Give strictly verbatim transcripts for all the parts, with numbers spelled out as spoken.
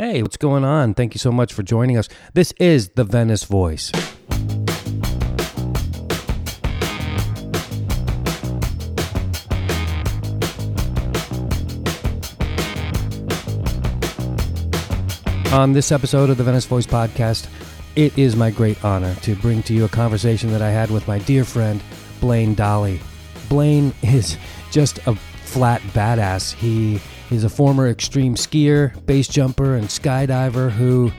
Hey, what's going on? Thank you so much for joining us. This is The Venice Voice. On this episode of The Venice Voice Podcast, it is my great honor to bring to you a conversation that I had with my dear friend, Blaine Dolley. Blaine is just a flat badass. He is a former extreme skier, base jumper, and skydiver who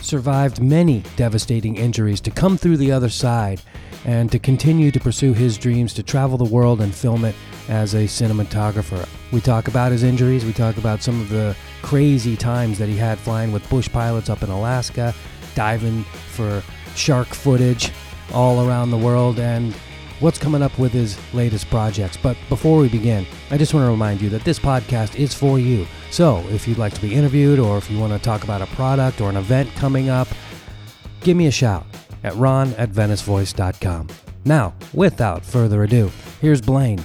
survived many devastating injuries to come through the other side and to continue to pursue his dreams to travel the world and film it as a cinematographer. We talk about his injuries. We talk about some of the crazy times that he had flying with bush pilots up in Alaska, diving for shark footage all around the world, and what's coming up with his latest projects. But before we begin, I just want to remind you that this podcast is for you. So if you'd like to be interviewed, or if you want to talk about a product or an event coming up, give me a shout at ron at venice voice dot com. Now, without further ado, here's Blaine.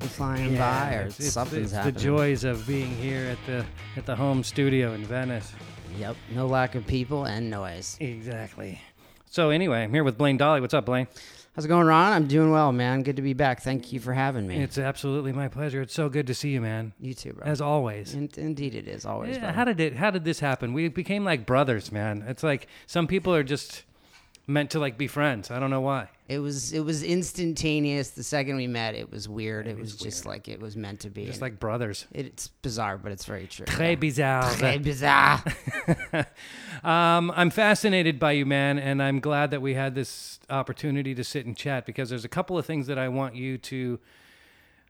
We're flying yeah, by or it's, something's it's, it's happening. The joys of being here at the at the home studio in Venice. Yep, no lack of people and noise. Exactly. So anyway, I'm here with Blaine Dolley. What's up, Blaine? How's it going, Ron? I'm doing well, man. Good to be back. Thank you for having me. It's absolutely my pleasure. It's so good to see you, man. You too, bro. As always. In- indeed it is, always, yeah, bro. How did it, how did this happen? We became like brothers, man. It's like some people are just meant to like be friends. I don't know why. It was it was instantaneous. The second we met, it was weird. It, it was just weird. Like it was meant to be. Just like brothers. It, it's bizarre, but it's very true. Très bizarre. Très bizarre. um, I'm fascinated by you, man, and I'm glad that we had this opportunity to sit and chat, because there's a couple of things that I want you to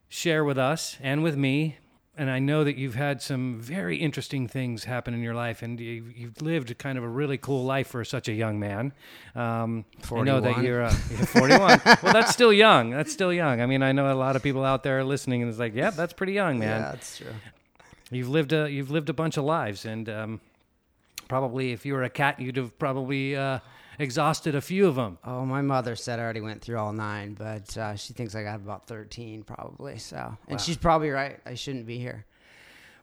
share with us and with me. And I know that you've had some very interesting things happen in your life, and you've, you've lived kind of a really cool life for such a young man. Um, forty-one. I know that you're, uh, you're forty-one. Well, that's still young. That's still young. I mean, I know a lot of people out there are listening, and it's like, yeah, that's pretty young, man. Yeah, that's true. You've lived a you've lived a bunch of lives, and um, probably if you were a cat, you'd have probably uh, exhausted a few of them. Oh, my mother said I already went through all nine, but uh, she thinks I got about thirteen probably. So, and wow. She's probably right. I shouldn't be here.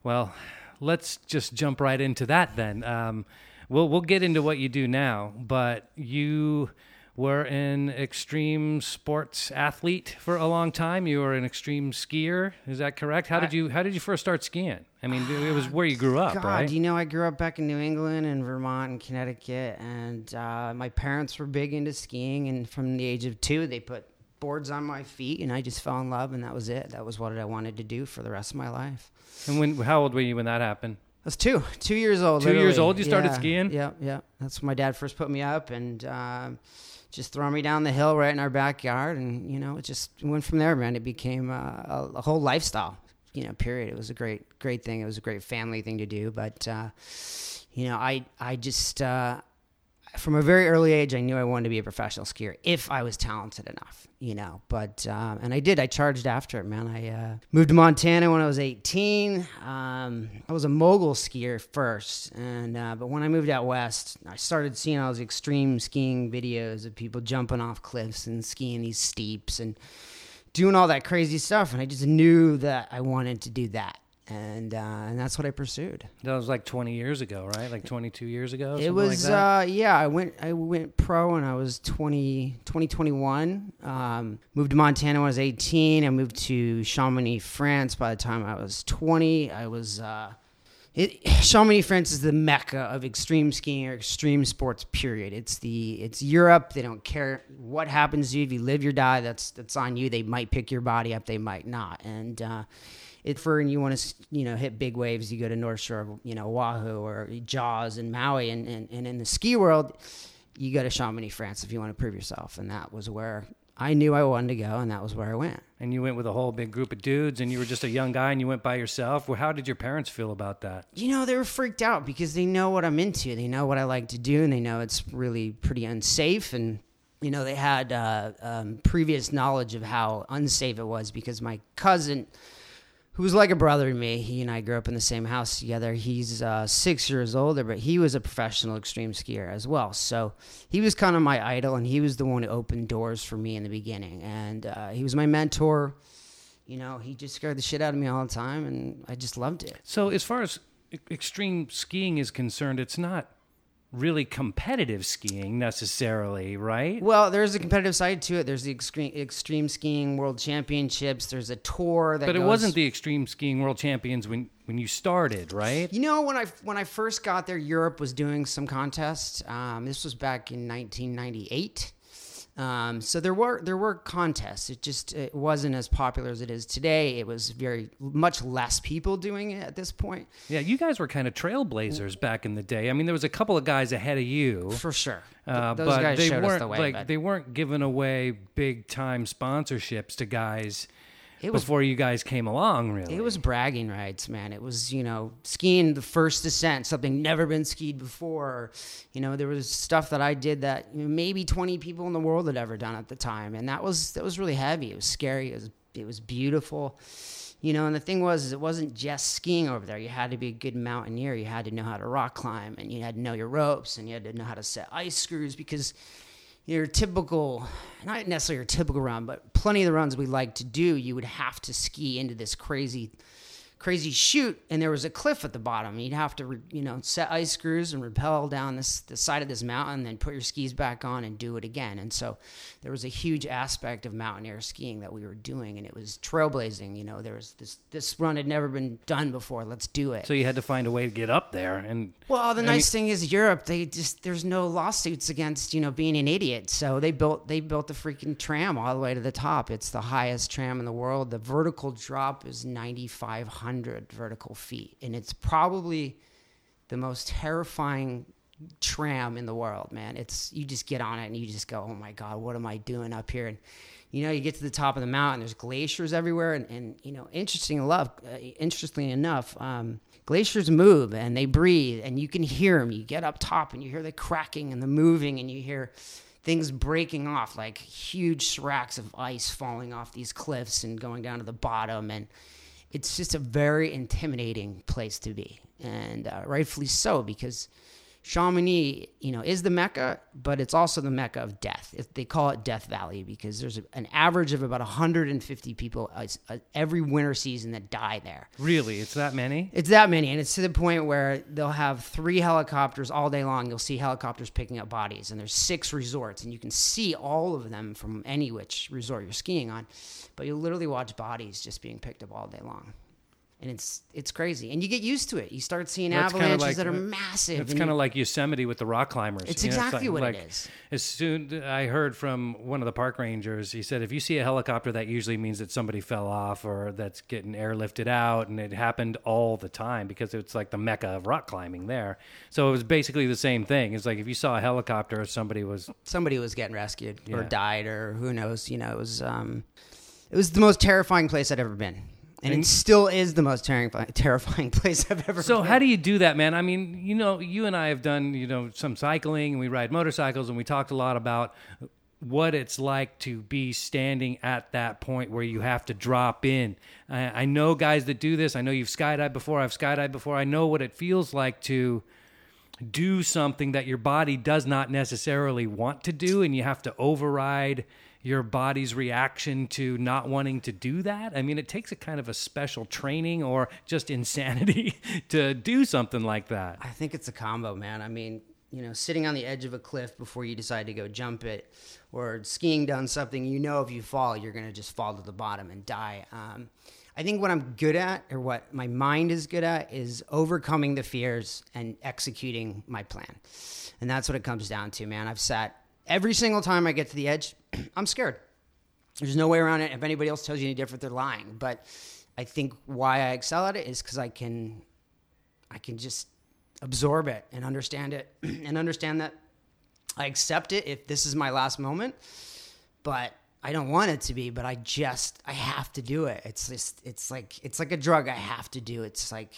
Well, let's just jump right into that then. Um, we'll we'll get into what you do now, but you were an extreme sports athlete for a long time. You were an extreme skier. Is that correct? How I, did you How did you first start skiing? I mean, it was where you grew up, God, right? You know, I grew up back in New England and Vermont and Connecticut, and uh, my parents were big into skiing, and from the age of two, they put boards on my feet, and I just fell in love, and that was it. That was what I wanted to do for the rest of my life. And when? How old were you when that happened? I was two. Two years old. Two literally. years old you started yeah, skiing? Yeah, yeah. That's when my dad first put me up, and um, just throw me down the hill right in our backyard, and, you know, it just went from there, man. It became a, a, a whole lifestyle. You know, period. It was a great, great thing. It was a great family thing to do. But, uh, you know, I, I just, uh, from a very early age, I knew I wanted to be a professional skier if I was talented enough, you know, but, um, and I did, I charged after it, man. I, uh, moved to Montana when I was eighteen. Um, I was a mogul skier first. And, uh, but when I moved out West, I started seeing all those extreme skiing videos of people jumping off cliffs and skiing these steeps and doing all that crazy stuff, and I just knew that I wanted to do that, and uh, and that's what I pursued. That was like twenty years ago, right? Like twenty-two years ago. It was, like that? Uh, yeah. I went, I went pro when I was twenty, twenty, twenty-one. Um, moved to Montana when I was eighteen. I moved to Chamonix, France. By the time I was twenty, I was. Uh, It, Chamonix, France is the mecca of extreme skiing or extreme sports, period. It's the it's Europe. They don't care what happens to you. If you live or die, that's that's on you. They might pick your body up. They might not. And uh, if you want to, you know, hit big waves, you go to North Shore, you know, Oahu or Jaws and Maui. And, and, and in the ski world, you go to Chamonix, France if you want to prove yourself. And that was where I knew I wanted to go, and that was where I went. And you went with a whole big group of dudes, and you were just a young guy, and you went by yourself. Well, how did your parents feel about that? You know, they were freaked out because they know what I'm into. They know what I like to do, and they know it's really pretty unsafe. And, you know, they had uh, um, previous knowledge of how unsafe it was because my cousin, who was like a brother to me, he and I grew up in the same house together. He's uh, six years older, but he was a professional extreme skier as well. So he was kind of my idol, and he was the one who opened doors for me in the beginning. And uh, he was my mentor. You know, he just scared the shit out of me all the time, and I just loved it. So as far as extreme skiing is concerned, it's not really competitive skiing necessarily, right? Well, there's a competitive side to it. There's the extreme, extreme skiing world championships. There's a tour that But it goes... wasn't the extreme skiing world champions when, when you started, right? You know, when I, when I first got there, Europe was doing some contests. Um, this was back in nineteen ninety-eight. Um, so there were there were contests. It just it wasn't as popular as it is today. It was very much less people doing it at this point. Yeah, you guys were kind of trailblazers back in the day. I mean, there was a couple of guys ahead of you for sure. Uh, Th- those but guys they showed weren't us the way, like but... they weren't giving away big time sponsorships to guys. It was, before you guys came along, really. It was bragging rights, man. It was, you know, skiing the first descent, something never been skied before. You know, there was stuff that I did that you know, maybe twenty people in the world had ever done at the time, and that was that was really heavy. It was scary. It was it was beautiful, you know. And the thing was, is it wasn't just skiing over there. You had to be a good mountaineer. You had to know how to rock climb, and you had to know your ropes, and you had to know how to set ice screws because. Your typical, not necessarily your typical run, but plenty of the runs we like to do, you would have to ski into this crazy, crazy chute, and there was a cliff at the bottom. You'd have to, you know, set ice screws and rappel down this the side of this mountain, then put your skis back on and do it again. And so there was a huge aspect of mountaineer skiing that we were doing, and it was trailblazing. You know, there was this this run had never been done before. Let's do it. So you had to find a way to get up there, and well, the and nice you- thing is Europe. They just there's no lawsuits against you know being an idiot. So they built they built the freaking tram all the way to the top. It's the highest tram in the world. The vertical drop is ninety-five hundred. Vertical feet, and it's probably the most terrifying tram in the world, man. It's you just get on it and you just go, oh my god, what am I doing up here? And you know, you get to the top of the mountain. There's glaciers everywhere, and, and you know, interesting enough, uh, interestingly enough, um, glaciers move and they breathe, and you can hear them. You get up top and you hear the cracking and the moving, and you hear things breaking off like huge racks of ice falling off these cliffs and going down to the bottom and. It's just a very intimidating place to be, and uh, rightfully so, because Chamonix, you know, is the Mecca, but it's also the Mecca of death. It, they call it Death Valley because there's a, an average of about one hundred fifty people uh, uh, every winter season that die there. Really? It's that many? It's that many, and it's to the point where they'll have three helicopters all day long. You'll see helicopters picking up bodies, and there's six resorts, and you can see all of them from any which resort you're skiing on. But you literally watch bodies just being picked up all day long. And it's it's crazy. And you get used to it. You start seeing well, avalanches like, that are massive. It's kind of like Yosemite with the rock climbers. It's you exactly know, it's like, what like, it is. As soon I heard from one of the park rangers, he said, if you see a helicopter, that usually means that somebody fell off or that's getting airlifted out. And it happened all the time because it's like the Mecca of rock climbing there. So it was basically the same thing. It's like if you saw a helicopter, somebody was... Somebody was getting rescued yeah. or died or who knows. You know, it was... Um, It was the most terrifying place I'd ever been. And it still is the most terrifying, terrifying place I've ever so been. So how do you do that, man? I mean, you know, you and I have done, you know, some cycling and we ride motorcycles and we talked a lot about what it's like to be standing at that point where you have to drop in. I, I know guys that do this. I know you've skydived before. I've skydived before. I know what it feels like to do something that your body does not necessarily want to do and you have to override your body's reaction to not wanting to do that? I mean, it takes a kind of a special training or just insanity to do something like that. I think it's a combo, man. I mean, you know, sitting on the edge of a cliff before you decide to go jump it or skiing down something, you know if you fall, you're going to just fall to the bottom and die. Um, I think what I'm good at or what my mind is good at is overcoming the fears and executing my plan. And that's what it comes down to, man. I've sat... Every single time I get to the edge, I'm scared. There's no way around it. If anybody else tells you any different, they're lying. But I think why I excel at it is because I can, I can just absorb it and understand it and understand that I accept it if this is my last moment. But I don't want it to be. But I just I have to do it. It's just it's like it's like a drug. I have to do. It's like.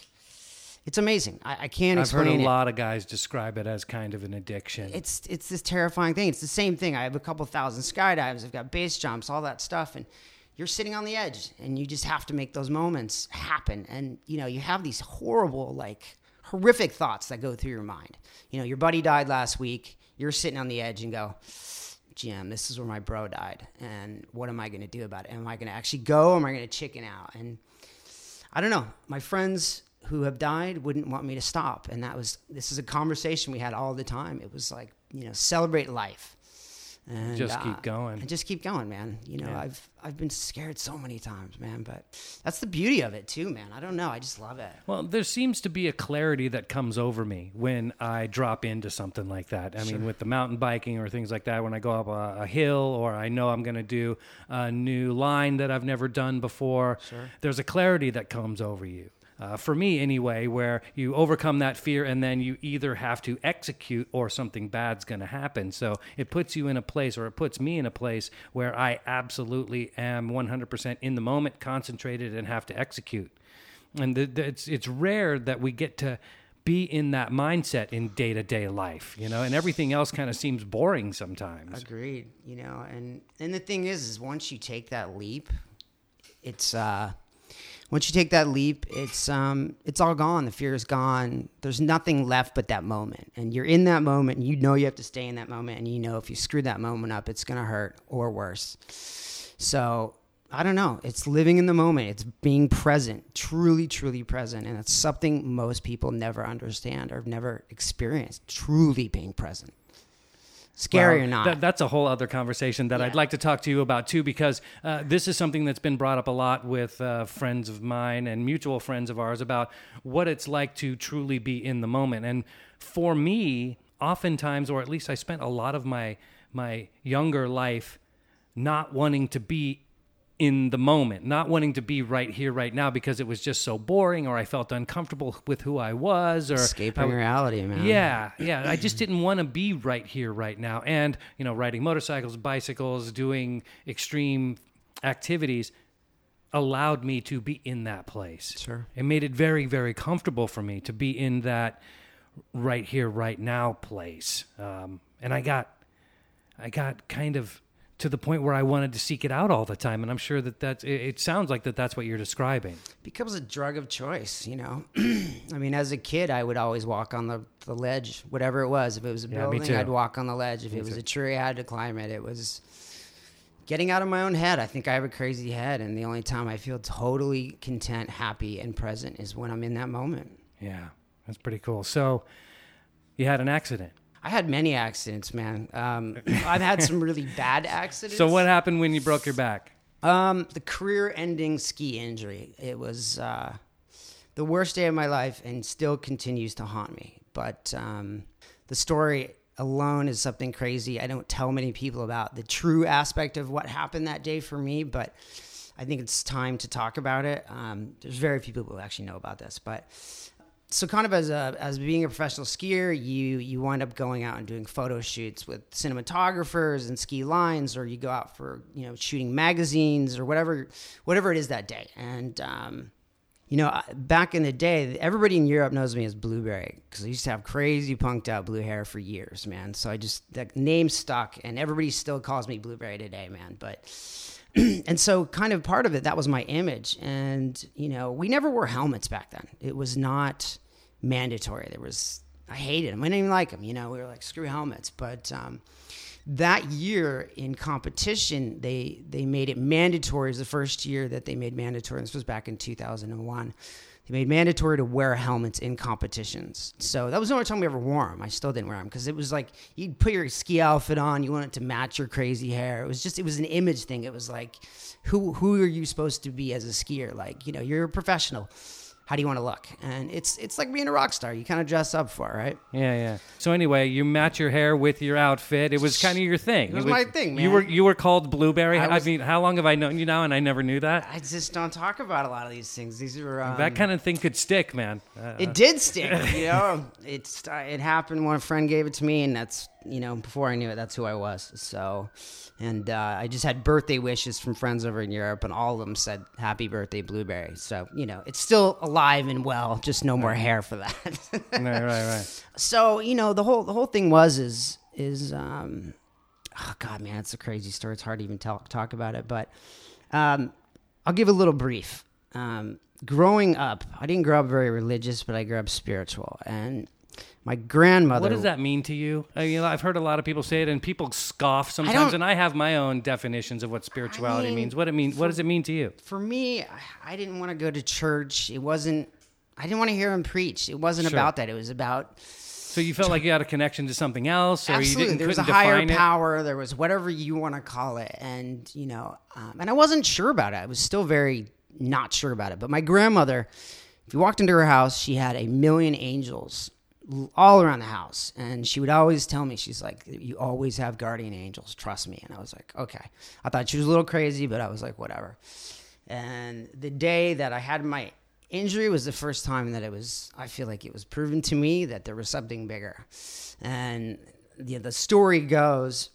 It's amazing. I, I can't explain it. I've heard a lot of guys describe it as kind of an addiction. It's it's this terrifying thing. It's the same thing. I have a couple thousand skydives. I've got base jumps, all that stuff. And you're sitting on the edge, and you just have to make those moments happen. And, you know, you have these horrible, like, horrific thoughts that go through your mind. You know, your buddy died last week. You're sitting on the edge and go... Jim, this is where my bro died, and what am I going to do about it? Am I going to actually go, or am I going to chicken out? And I don't know. My friends who have died wouldn't want me to stop. And that was, this is a conversation we had all the time. It was like, you know, celebrate life. And just uh, keep going. And just keep going, man. You know, yeah. I've I've been scared so many times, man. But that's the beauty of it, too, man. I don't know. I just love it. Well, there seems to be a clarity that comes over me when I drop into something like that. I sure. mean, with the mountain biking or things like that, when I go up a, a hill or I know I'm going to do a new line that I've never done before, sure. there's a clarity that comes over you. Uh, for me, anyway, where you overcome that fear and then you either have to execute or something bad's going to happen. So it puts you in a place, or it puts me in a place where I absolutely am one hundred percent in the moment, concentrated, and have to execute. And the, the, it's it's rare that we get to be in that mindset in day-to-day life, you know, and everything else kind of seems boring sometimes. Agreed, you know, and, and the thing is, is once you take that leap, it's... uh Once you take that leap, it's um, it's all gone. The fear is gone. There's nothing left but that moment. And you're in that moment, and you know you have to stay in that moment, and you know if you screw that moment up, it's going to hurt or worse. So I don't know. It's living in the moment. It's being present, truly, truly present. And it's something most people never understand or never experience, truly being present. Scary well, or not. That, that's a whole other conversation that yeah. I'd like to talk to you about too, because uh, this is something that's been brought up a lot with uh, friends of mine and mutual friends of ours about what it's like to truly be in the moment. And for me, oftentimes, or at least I spent a lot of my my younger life not wanting to be in the moment, not wanting to be right here, right now, because it was just so boring, or I felt uncomfortable with who I was, or escaping I, reality, man. Yeah, yeah. I just didn't want to be right here, right now. And you know, riding motorcycles, bicycles, doing extreme activities allowed me to be in that place. Sure, it made it very, very comfortable for me to be in that right here, right now place. Um, and I got, I got kind of. to the point where I wanted to seek it out all the time. And I'm sure that that's, it, it sounds like that that's what you're describing. It becomes a drug of choice, you know? I mean, as a kid, I would always walk on the, the ledge, whatever it was. If it was a building, yeah, I'd walk on the ledge. If me it was too. a tree, I had to climb it. It was getting out of my own head. I think I have a crazy head. And the only time I feel totally content, happy, and present is when I'm in that moment. Yeah, that's pretty cool. So you had an accident. I had many accidents, man. Um, I've had some really bad accidents. So what happened when you broke your back? Um, the career-ending ski injury. It was uh, the worst day of my life and still continues to haunt me. But um, the story alone is something crazy. I don't tell many people about the true aspect of what happened that day for me, but I think it's time to talk about it. Um, there's very few people who actually know about this, but... So kind of as a, as being a professional skier, you, you wind up going out and doing photo shoots with cinematographers and ski lines, or you go out for, you know, shooting magazines or whatever, whatever it is that day. And, um, you know, back in the day, everybody in Europe knows me as Blueberry because I used to have crazy punked out blue hair for years, man. So I just, that name stuck, and everybody still calls me Blueberry today, man. But, and so kind of part of it, that was my image. And, you know, we never wore helmets back then. It was not mandatory. There was, I hated them. I didn't even like them. You know, we were like, screw helmets. But um, that year in competition, they, they made it mandatory. It was the first year that they made mandatory. This was back in two thousand one. They made mandatory to wear helmets in competitions. So that was the only time we ever wore them. I still didn't wear them because it was like you'd put your ski outfit on. You want it to match your crazy hair. It was just, it was an image thing. It was like, who who are you supposed to be as a skier? Like, you know, you're a professional. How do you want to look? And it's it's like being a rock star. You kind of dress up for it, right? Yeah, yeah. So anyway, you match your hair with your outfit. It was kind of your thing. It was, it was my thing, man. You were you were called Blueberry. I, was, I mean, how long have I known you now, and I never knew that? I just don't talk about a lot of these things. These were um, that kind of thing could stick, man. Uh, it did stick. You know, it's uh, it happened when a friend gave it to me, and that's, you know, before I knew it, that's who I was. So, and uh, I just had birthday wishes from friends over in Europe, and all of them said "Happy Birthday, Blueberry." So, you know, it's still a alive and well, just no more hair for that. right, right, right. So, you know, the whole the whole thing was is is um, oh god, man, it's a crazy story. It's hard to even talk talk about it, but um, I'll give a little brief. Um, growing up, I didn't grow up very religious, but I grew up spiritual, and my grandmother. What does that mean to you? I mean, I've heard a lot of people say it, and people scoff sometimes. I and I have my own definitions of what spirituality I mean, means. What it means. What does it mean to you? For me, I didn't want to go to church. It wasn't. I didn't want to hear him preach. It wasn't sure. about that. It was about... So you felt like you had a connection to something else? Or absolutely. You didn't, there was a higher power. It. There was whatever you want to call it. And, you know, um, and I wasn't sure about it. I was still very not sure about it. But my grandmother, if you walked into her house, she had a million angels all around the house. And she would always tell me, she's like, you always have guardian angels. Trust me. And I was like, okay. I thought she was a little crazy, but I was like, whatever. And the day that I had my injury was the first time that it was, I feel like it was proven to me that there was something bigger. And yeah, the story goes,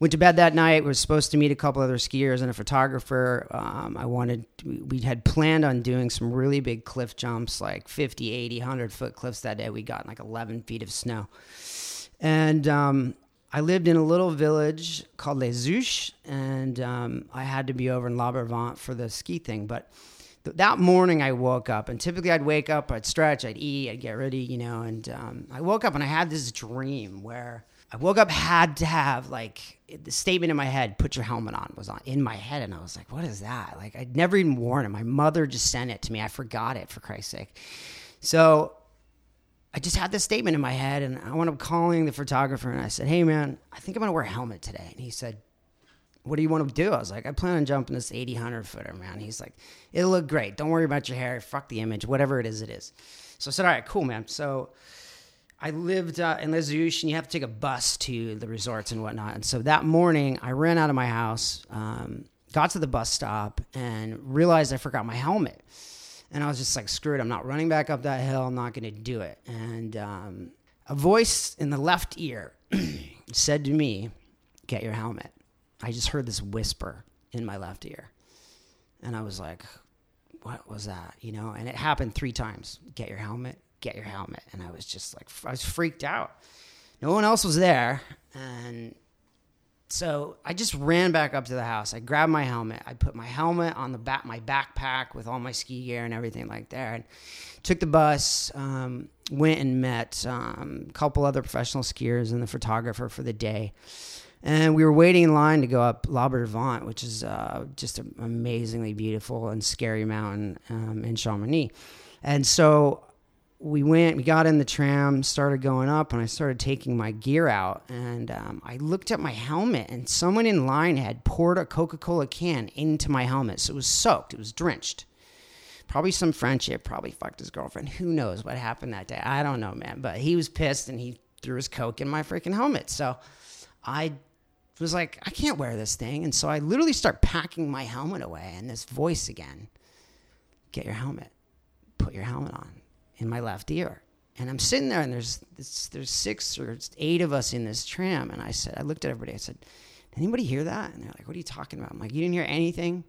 went to bed that night, was supposed to meet a couple other skiers and a photographer. Um, I wanted, we had planned on doing some really big cliff jumps, like fifty, eighty, one hundred foot cliffs that day. We got like eleven feet of snow. And um, I lived in a little village called Les Zouches, and um, I had to be over in La Brévent for the ski thing. But that morning I woke up, and typically I'd wake up, I'd stretch, I'd eat, I'd get ready, you know, and um, I woke up and I had this dream where I woke up, had to have like the statement in my head, put your helmet on, was on in my head. And I was like, what is that? Like I'd never even worn it. My mother just sent it to me. I forgot it, for Christ's sake. So I just had this statement in my head, and I wound up calling the photographer, and I said, hey man, I think I'm going to wear a helmet today. And he said, what do you want to do? I was like, I plan on jumping this eighty, one hundred footer, man. He's like, it'll look great. Don't worry about your hair. Fuck the image. Whatever it is, it is. So I said, all right, cool, man. So I lived uh, in Les Zouches, and you have to take a bus to the resorts and whatnot. And so that morning, I ran out of my house, um, got to the bus stop, and realized I forgot my helmet. And I was just like, screw it. I'm not running back up that hill. I'm not going to do it. And um, a voice in the left ear said to me, get your helmet. I just heard this whisper in my left ear. And I was like, what was that? You know, and it happened three times. Get your helmet, get your helmet. And I was just like, I was freaked out. No one else was there. And so I just ran back up to the house. I grabbed my helmet. I put my helmet on the back, my backpack with all my ski gear and everything like that. And took the bus, um, went and met um, a couple other professional skiers and the photographer for the day. And we were waiting in line to go up La Brévent, which is uh, just an amazingly beautiful and scary mountain um, in Chamonix. And so we went, we got in the tram, started going up, and I started taking my gear out. And um, I looked at my helmet, and someone in line had poured a Coca-Cola can into my helmet. So it was soaked. It was drenched. Probably some friendship, probably fucked his girlfriend. Who knows what happened that day? I don't know, man. But he was pissed, and he threw his Coke in my freaking helmet. So I... was like, I can't wear this thing. And so I literally start packing my helmet away, and this voice again, get your helmet, put your helmet on, in my left ear. And I'm sitting there, and there's this, there's six or eight of us in this tram. And I said, I looked at everybody, I said, did anybody hear that? And they're like, what are you talking about? I'm like, you didn't hear anything?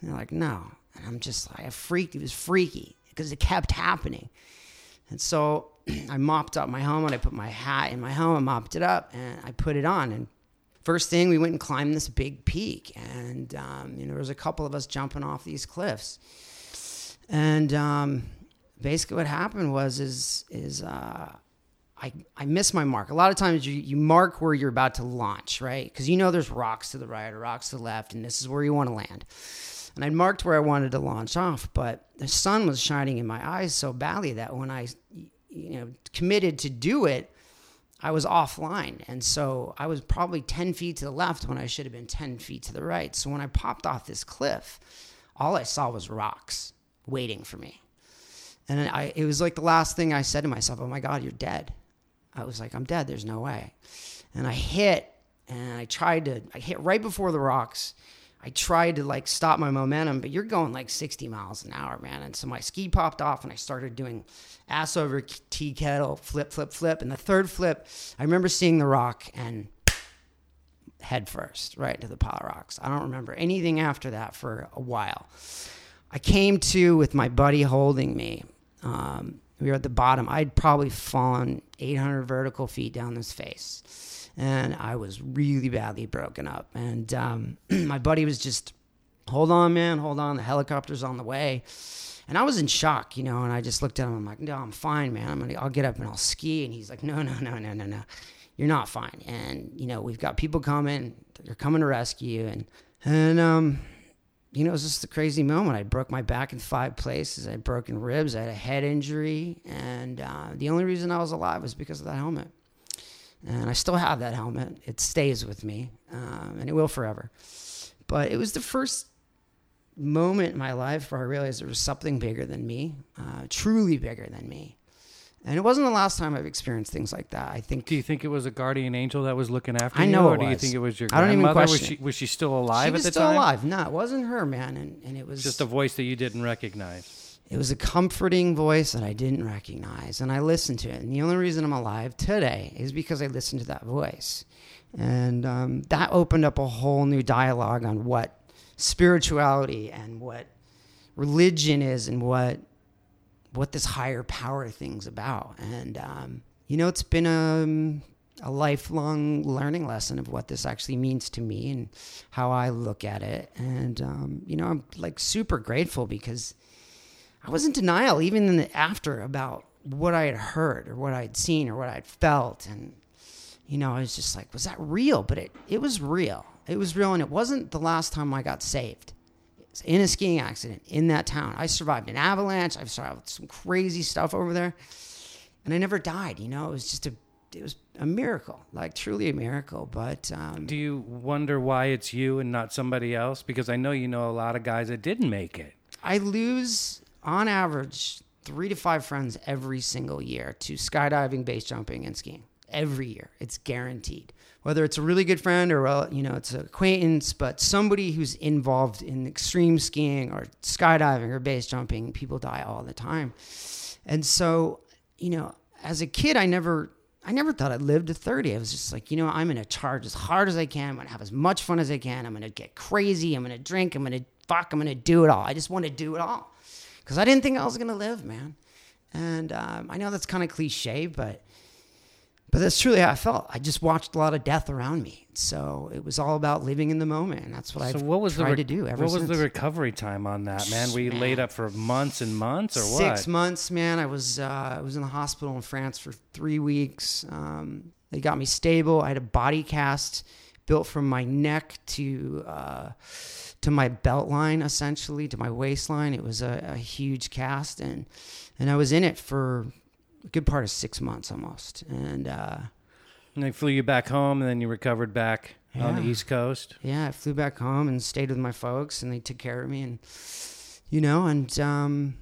And they're like, no. And I'm just like, I freaked, it was freaky because it kept happening. And so I mopped up my helmet, I put my hat in my helmet, mopped it up, and I put it on. And first thing, we went and climbed this big peak, and um, you know, there was a couple of us jumping off these cliffs. And um, basically, what happened was is is uh, I I missed my mark. A lot of times, you, you mark where you're about to launch, right? Because you know there's rocks to the right or rocks to the left, and this is where you want to land. And I marked where I wanted to launch off, but the sun was shining in my eyes so badly that when I you know committed to do it, I was offline, and so I was probably ten feet to the left when I should have been ten feet to the right. So when I popped off this cliff, all I saw was rocks waiting for me. And I, it was like the last thing I said to myself, oh my God, you're dead. I was like, I'm dead, there's no way. And I hit, and I tried to, I hit right before the rocks. I tried to like stop my momentum, but you're going like sixty miles an hour, man. And so my ski popped off, and I started doing ass over tea kettle, flip, flip, flip. And the third flip, I remember seeing the rock and head first, right into the pile of rocks. I don't remember anything after that for a while. I came to with my buddy holding me. Um, we were at the bottom. I'd probably fallen eight hundred vertical feet down this face. And I was really badly broken up. And um, my buddy was just, hold on, man, hold on. The helicopter's on the way. And I was in shock, you know, and I just looked at him. I'm like, no, I'm fine, man. I'm gonna, I'll get up and I'll ski. And he's like, no, no, no, no, no, no. You're not fine. And, you know, we've got people coming. They're coming to rescue you. And, and um, you know, it was just a crazy moment. I broke my back in five places. I had broken ribs. I had a head injury. And uh, the only reason I was alive was because of that helmet. And I still have that helmet. It stays with me, um, and it will forever. But it was the first moment in my life where I realized there was something bigger than me, uh, truly bigger than me. And it wasn't the last time I've experienced things like that. I think. Do you think it was a guardian angel that was looking after you? I know you, or it was. Do you think it was your grandmother? I don't even question. Was she, was she still alive she was at the still time? Alive. No, it wasn't her, man. And, and it was just a voice that you didn't recognize. It was a comforting voice that I didn't recognize, and I listened to it. And the only reason I'm alive today is because I listened to that voice, and um, that opened up a whole new dialogue on what spirituality and what religion is, and what. what this higher power thing's about. And, um, you know, it's been a, a lifelong learning lesson of what this actually means to me and how I look at it. And, um, you know, I'm like super grateful because I was in denial even in the after about what I had heard or what I had seen or what I had felt. And, you know, I was just like, was that real? But it, it was real. It was real. And it wasn't the last time I got saved. In a skiing accident in that town. I survived an avalanche. I've survived some crazy stuff over there. And I never died, you know. It was just a it was a miracle, like truly a miracle. But um, do you wonder why it's you and not somebody else? Because I know you know a lot of guys that didn't make it. I lose, on average, three to five friends every single year to skydiving, base jumping, and skiing. Every year. It's guaranteed. Whether it's a really good friend or, you know, it's an acquaintance, but somebody who's involved in extreme skiing or skydiving or base jumping, people die all the time. And so, you know, as a kid, I never, I never thought I'd live to thirty. I was just like, you know, I'm going to charge as hard as I can. I'm going to have as much fun as I can. I'm going to get crazy. I'm going to drink. I'm going to fuck. I'm going to do it all. I just want to do it all because I didn't think I was going to live, man. And um, I know that's kind of cliche, but But that's truly how I felt. I just watched a lot of death around me. So it was all about living in the moment. And that's what I've tried to do ever since. What was the recovery time on that, man? Were you laid up for months and months or what? Six months, man. I was uh, I was in the hospital in France for three weeks. Um, they got me stable. I had a body cast built from my neck to uh, to my belt line, essentially, to my waistline. It was a, a huge cast. And, and I was in it for a good part of six months almost. And uh, and they flew you back home, and then you recovered back yeah. on the East Coast. Yeah, I flew back home and stayed with my folks, and they took care of me. And, you know, and um,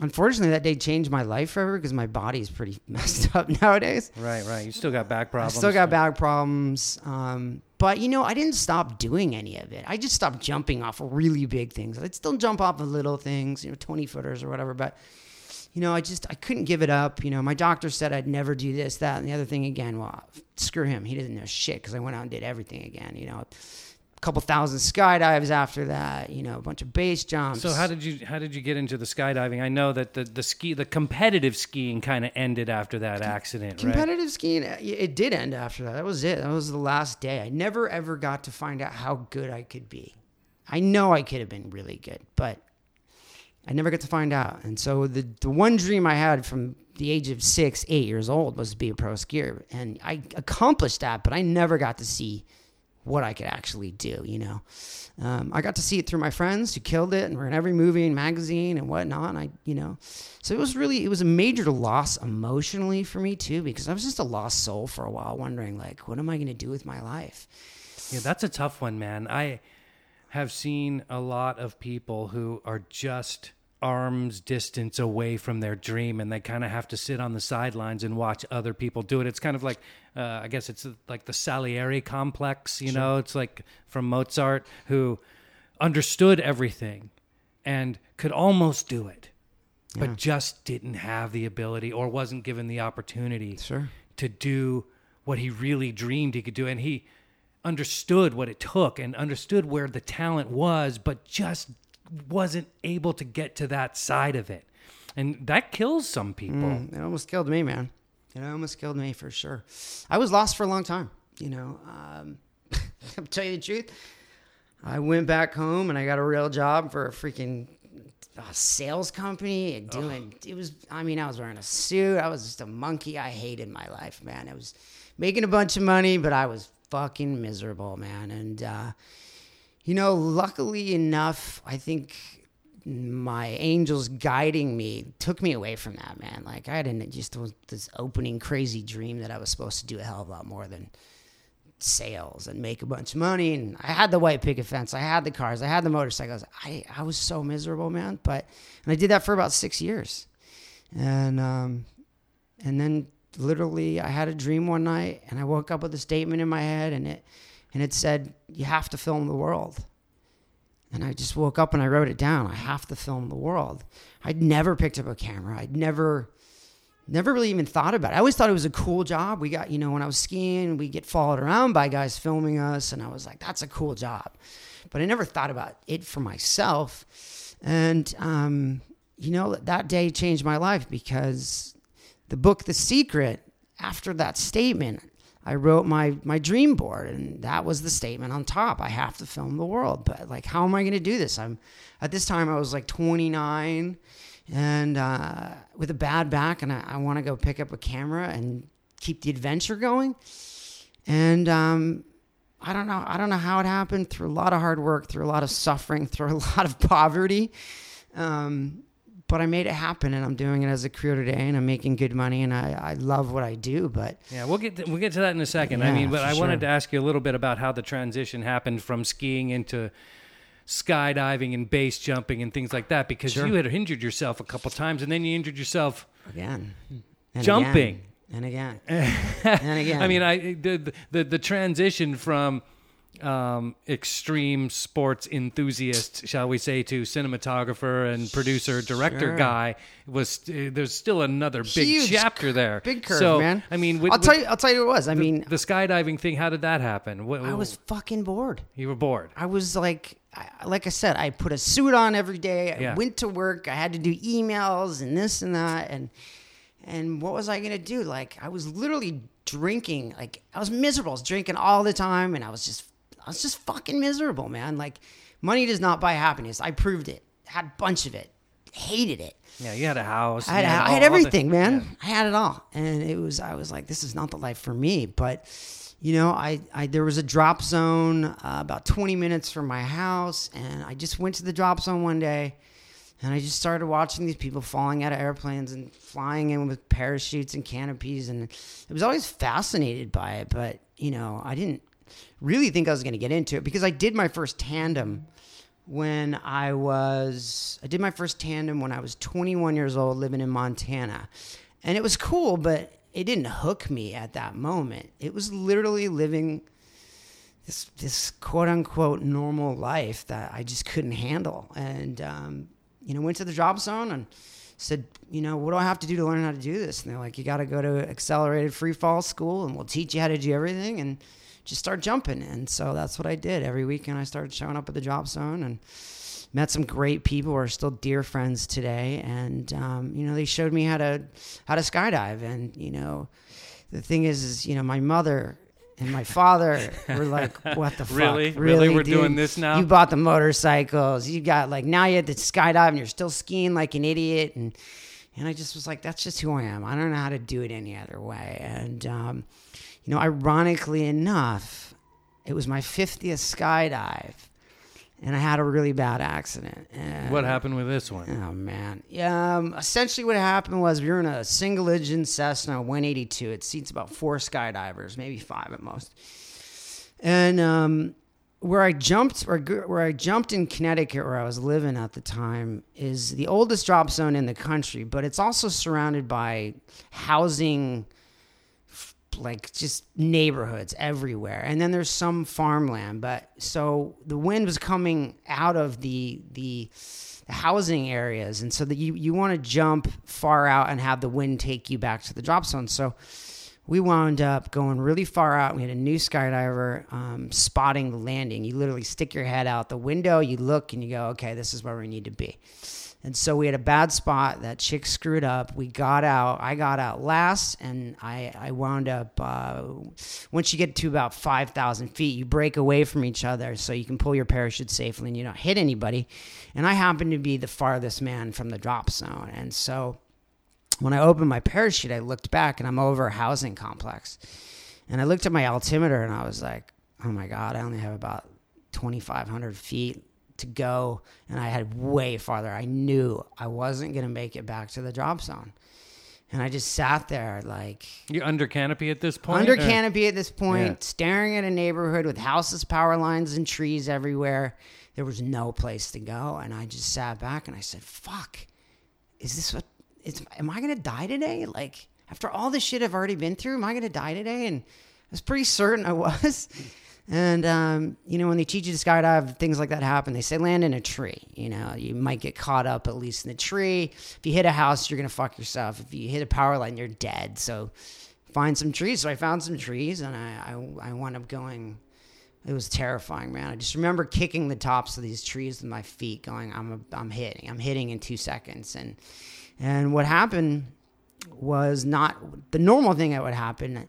unfortunately that day changed my life forever because my body's pretty messed up nowadays. Right, right. You still got back problems. I still got back problems. Um, but, you know, I didn't stop doing any of it. I just stopped jumping off of really big things. I'd still jump off of little things, you know, twenty-footers or whatever, but... You know, I just, I couldn't give it up. You know, my doctor said I'd never do this, that, and the other thing again. Well, screw him. He doesn't know shit because I went out and did everything again. You know, a couple thousand skydives after that, you know, a bunch of base jumps. So how did you, how did you get into the skydiving? I know that the, the ski, the competitive skiing kind of ended after that accident, Com- competitive right? skiing, it did end after that. That was it. That was the last day. I never, ever got to find out how good I could be. I know I could have been really good, but I never got to find out. And so the, the one dream I had from the age of six, eight years old was to be a pro skier. And I accomplished that, but I never got to see what I could actually do, you know. Um, I got to see it through my friends who killed it and were in every movie and magazine and whatnot. And I, you know, so it was really, it was a major loss emotionally for me too, because I was just a lost soul for a while, wondering like, what am I going to do with my life? Yeah, that's a tough one, man. I... have seen a lot of people who are just arm's distance away from their dream, and they kind of have to sit on the sidelines and watch other people do it. It's kind of like, uh, I guess it's like the Salieri complex, you sure. know, it's like from Mozart, who understood everything and could almost do it, yeah. but just didn't have the ability or wasn't given the opportunity sure. to do what he really dreamed he could do. And he understood what it took and understood where the talent was, but just wasn't able to get to that side of it. And that kills some people. Mm, it almost killed me, man. It almost killed me for sure. I was lost for a long time, you know. Um, I'll tell you the truth. I went back home and I got a real job for a freaking uh, sales company. And doing, oh. it was, I mean, I was wearing a suit. I was just a monkey. I hated my life, man. I was making a bunch of money, but I was fucking miserable, man. And, uh, You know, luckily enough, I think my angels guiding me took me away from that, man. Like, I didn't, just was this opening crazy dream that I was supposed to do a hell of a lot more than sales and make a bunch of money. And I had the white picket fence. I had the cars. I had the motorcycles. I, I was so miserable, man. But, and I did that for about six years. And, um, and then literally I had a dream one night and I woke up with a statement in my head, and it, And it said, you have to film the world. And I just woke up and I wrote it down. I have to film the world. I'd never picked up a camera. I'd never, never really even thought about it. I always thought it was a cool job. We got, you know, when I was skiing, we get followed around by guys filming us. And I was like, that's a cool job. But I never thought about it for myself. And, um, you know, that day changed my life, because the book, The Secret, after that statement, I wrote my my dream board, and that was the statement on top. I have to film the world. But, like, how am I going to do this? I'm at this time I was like twenty-nine and uh, with a bad back, and I, I want to go pick up a camera and keep the adventure going. And um, I don't know. I don't know how it happened. Through a lot of hard work, through a lot of suffering, through a lot of poverty. Um, But I made it happen, and I'm doing it as a career today, and I'm making good money, and I, I love what I do. But yeah, we'll get to, we'll get to that in a second. Yeah, I mean, but I sure. wanted to ask you a little bit about how the transition happened from skiing into skydiving and base jumping and things like that, because sure. you had injured yourself a couple times, and then you injured yourself again, and jumping, again. and again, and again. I mean, I the the, the transition from. Um, extreme sports enthusiast, shall we say, to cinematographer and producer, director sure. guy was. Uh, there's still another big Huge chapter there, big curve, so, man. I mean, with, I'll tell you. I'll tell you what it was. I the, mean, the skydiving thing. How did that happen? What, I was fucking bored. You were bored. I was like, I, like I said, I put a suit on every day. I yeah. went to work. I had to do emails and this and that and and what was I gonna do? Like, I was literally drinking. Like, I was miserable. I was drinking all the time, and I was just. I was just fucking miserable, man. Like, money does not buy happiness. I proved it. Had a bunch of it. Hated it. Yeah, you had a house. I had, had, all, I had everything, the, man. Yeah. I had it all. And it was, I was like, this is not the life for me. But, you know, I, I there was a drop zone uh, about twenty minutes from my house. And I just went to the drop zone one day. And I just started watching these people falling out of airplanes and flying in with parachutes and canopies. And I was always fascinated by it. But, you know, I didn't. Really think I was going to get into it, because I did my first tandem when I was, I did my first tandem when I was twenty-one years old living in Montana, and it was cool, but it didn't hook me at that moment. It was literally living this, this quote unquote normal life that I just couldn't handle. And, um, you know, went to the drop zone and said, you know, what do I have to do to learn how to do this? And they're like, you got to go to accelerated free fall school, and we'll teach you how to do everything. And just start jumping. And so that's what I did. Every weekend I started showing up at the drop zone and met some great people who are still dear friends today. And, um, you know, they showed me how to, how to skydive. And, you know, the thing is, is, you know, my mother and my father were like, what the fuck? Really? Really? We're dude? doing this now? You bought the motorcycles. You got like, now you had to skydive and you're still skiing like an idiot. And, and I just was like, that's just who I am. I don't know how to do it any other way. And, um, you know, ironically enough, it was my fiftieth skydive, and I had a really bad accident. And what happened with this one? Oh, man. Yeah, um, essentially what happened was we were in a single-engine Cessna one eighty-two. It seats about four skydivers, maybe five at most. And um, where I jumped, or where I jumped in Connecticut, where I was living at the time, is the oldest drop zone in the country, but it's also surrounded by housing, like just neighborhoods everywhere. And then there's some farmland, but so the wind was coming out of the, the, the housing areas. And so that you, you want to jump far out and have the wind take you back to the drop zone. So we wound up going really far out. We had a new skydiver, um, spotting the landing. You literally stick your head out the window, you look and you go, okay, this is where we need to be. And so we had a bad spot. That chick screwed up. We got out. I got out last, and I, I wound up, uh, once you get to about five thousand feet, you break away from each other so you can pull your parachute safely and you don't hit anybody. And I happened to be the farthest man from the drop zone. And so when I opened my parachute, I looked back, and I'm over a housing complex. And I looked at my altimeter, and I was like, oh, my God, I only have about twenty-five hundred feet to go, and I had way farther. I knew I wasn't going to make it back to the drop zone. And I just sat there like... You're under canopy at this point? Under or? canopy at this point, yeah. Staring at a neighborhood with houses, power lines, and trees everywhere. There was no place to go, and I just sat back, and I said, fuck, is this what... It's, am I going to die today? Like, after all the shit I've already been through, am I going to die today? And I was pretty certain I was. And, um, you know, when they teach you to skydive, things like that happen. They say land in a tree. You know, you might get caught up at least in the tree. If you hit a house, you're going to fuck yourself. If you hit a power line, you're dead. So find some trees. So I found some trees, and I, I, I wound up going. It was terrifying, man. I just remember kicking the tops of these trees with my feet going, I'm a, I'm hitting. I'm hitting in two seconds. And and what happened was not the normal thing that would happen.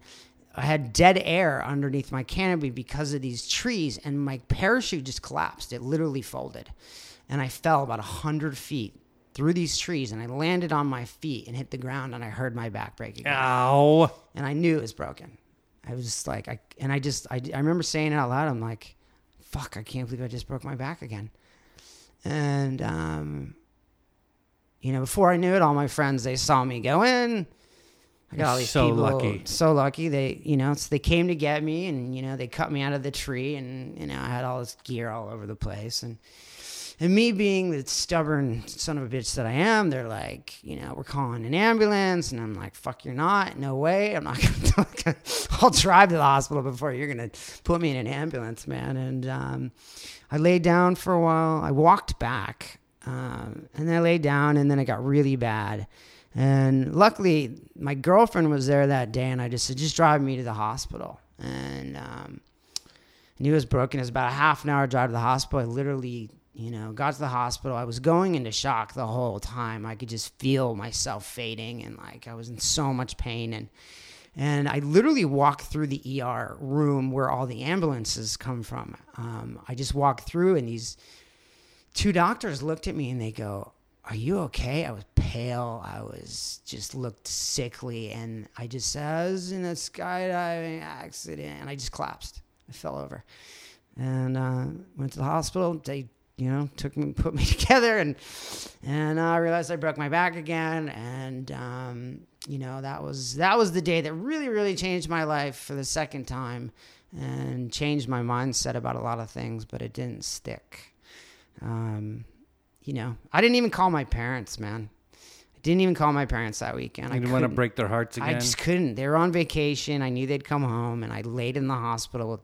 I had dead air underneath my canopy because of these trees, and my parachute just collapsed. It literally folded, and I fell about one hundred feet through these trees, and I landed on my feet and hit the ground, and I heard my back break again. Ow. And I knew it was broken. I was just like, I and I just, I, I remember saying it out loud. I'm like, fuck, I can't believe I just broke my back again. And, um, you know, before I knew it, all my friends, they saw me go in. I got all these so people, lucky. so lucky. They, you know, so they came to get me, and, you know, they cut me out of the tree, and, you know, I had all this gear all over the place. And, and me being the stubborn son of a bitch that I am, they're like, you know, we're calling an ambulance. And I'm like, fuck, you're not. No way. I'm not going to, I'll drive to the hospital before you're going to put me in an ambulance, man. And, um, I laid down for a while. I walked back, um, and then I laid down, and then it got really bad. And luckily, my girlfriend was there that day, and I just said, just drive me to the hospital. And um, I knew it was broken. It was about a half an hour drive to the hospital. I literally, you know, got to the hospital. I was going into shock the whole time. I could just feel myself fading, and, like, I was in so much pain. And and I literally walked through the E R room where all the ambulances come from. Um, I just walked through, and these two doctors looked at me, and they go, are you okay? I was pale. I was just looked sickly. And I just said, I was in a skydiving accident. And I just collapsed. I fell over. And uh, went to the hospital. They, you know, took me, put me together. And and I realized I broke my back again. And, um, you know, that was that was the day that really, really changed my life for the second time. And changed my mindset about a lot of things. But it didn't stick. Um You know, I didn't even call my parents, man. I didn't even call my parents that weekend. I didn't want to break their hearts again. I just couldn't. They were on vacation. I knew they'd come home, and I laid in the hospital with,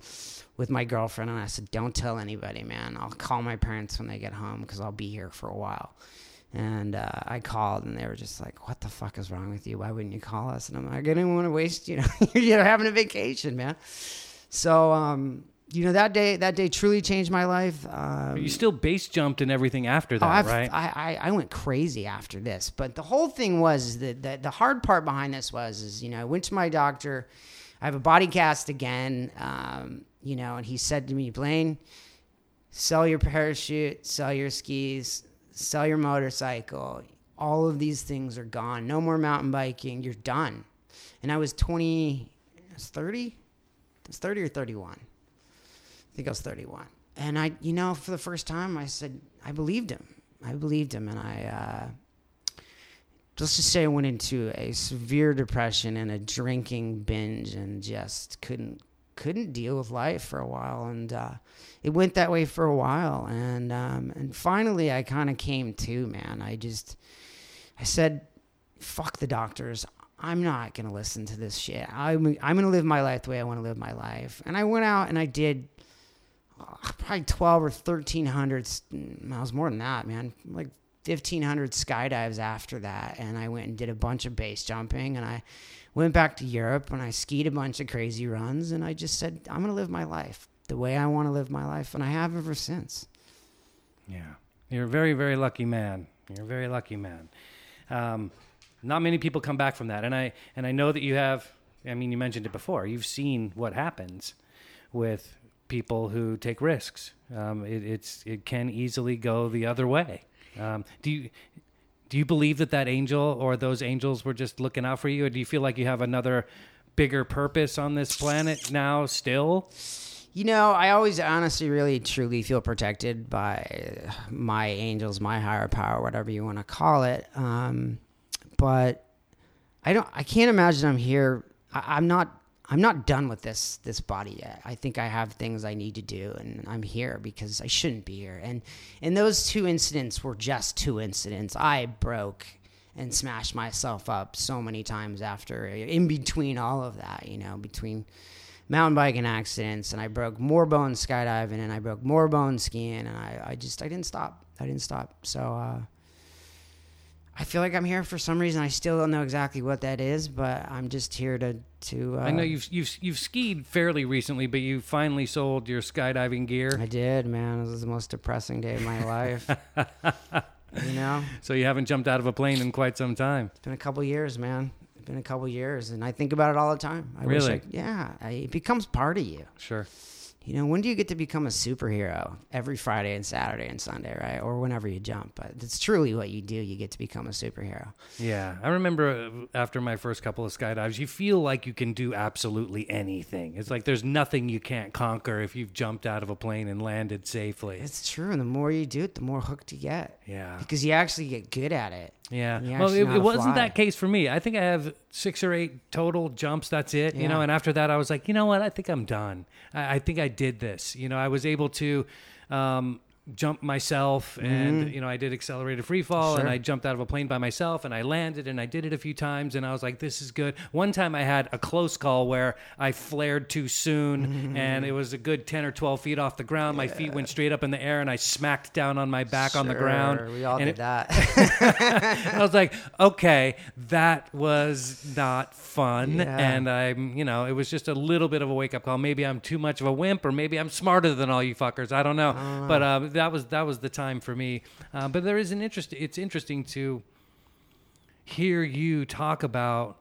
with my girlfriend, and I said, don't tell anybody, man. I'll call my parents when they get home because I'll be here for a while. And uh, I called, and they were just like, what the fuck is wrong with you? Why wouldn't you call us? And I'm like, I didn't want to waste, you know, you're having a vacation, man. So, um... you know, that day that day truly changed my life. Um, you still base jumped and everything after that, oh, right? I, I I went crazy after this. But the whole thing was, that the, the hard part behind this was, is, you know, I went to my doctor. I have a body cast again, um, you know, and he said to me, Blaine, sell your parachute, sell your skis, sell your motorcycle. All of these things are gone. No more mountain biking. You're done. And I was twenty, I was thirty? I was thirty or thirty-one. I think I was thirty-one. And I, you know, for the first time, I said, I believed him. I believed him. And I, uh, let's just say I went into a severe depression and a drinking binge and just couldn't, couldn't deal with life for a while. And, uh, it went that way for a while. And, um, and finally I kind of came to, man. I just, I said, fuck the doctors. I'm not going to listen to this shit. I'm, I'm going to live my life the way I want to live my life. And I went out and I did probably twelve or thirteen hundred, I was more than that, man, like fifteen hundred skydives after that. And I went and did a bunch of base jumping, and I went back to Europe, and I skied a bunch of crazy runs, and I just said, I'm going to live my life the way I want to live my life. And I have ever since. Yeah. You're a very, very lucky man. You're a very lucky man. Um, not many people come back from that. And I, and I know that you have, I mean, you mentioned it before, you've seen what happens with people who take risks. Um, it, it's it can easily go the other way. Um, do you do you believe that that angel or those angels were just looking out for you, or do you feel like you have another bigger purpose on this planet now still? You know, I always honestly really truly feel protected by my angels, my higher power, whatever you want to call it. Um, but I don't, I can't imagine I'm here. I, I'm not, I'm not done with this, this body yet. I think I have things I need to do, and I'm here because I shouldn't be here. And, and those two incidents were just two incidents. I broke and smashed myself up so many times after, in between all of that, you know, between mountain biking accidents, and I broke more bones skydiving, and I broke more bones skiing, and I, I just, I didn't stop. I didn't stop. So uh, I feel like I'm here for some reason. I still don't know exactly what that is, but I'm just here to, to. Uh, I know you've, you've, you've skied fairly recently, but you finally sold your skydiving gear. I did, man. It was the most depressing day of my life. You know? So you haven't jumped out of a plane in quite some time. It's been a couple years, man. Been a couple years, and I think about it all the time. I really? Wish I, yeah, I, it becomes part of you. Sure. You know, when do you get to become a superhero? Every Friday and Saturday and Sunday, right? Or whenever you jump. But it's truly what you do. You get to become a superhero. Yeah. I remember after my first couple of skydives, you feel like you can do absolutely anything. It's like there's nothing you can't conquer if you've jumped out of a plane and landed safely. It's true. And the more you do it, the more hooked you get. Yeah. Because you actually get good at it. Yeah. Well, it, it wasn't fly. That case for me. I think I have six or eight total jumps. That's it. Yeah. You know, and after that, I was like, you know what? I think I'm done. I, I think I did this. You know, I was able to um, jump myself, mm-hmm. and, you know, I did accelerated free fall, sure. and I jumped out of a plane by myself, and I landed, and I did it a few times, and I was like, this is good. One time I had a close call where I flared too soon, mm-hmm. and it was a good ten or twelve feet off the ground. Yeah. My feet went straight up in the air, and I smacked down on my back sure. on the ground. We all did it, that. I was like, okay, that was not fun, yeah. and I'm, you know, it was just a little bit of a wake-up call. Maybe I'm too much of a wimp, or maybe I'm smarter than all you fuckers. I don't know, uh, but um, that was that was the time for me. Uh, but there is an interest. It's interesting to hear you talk about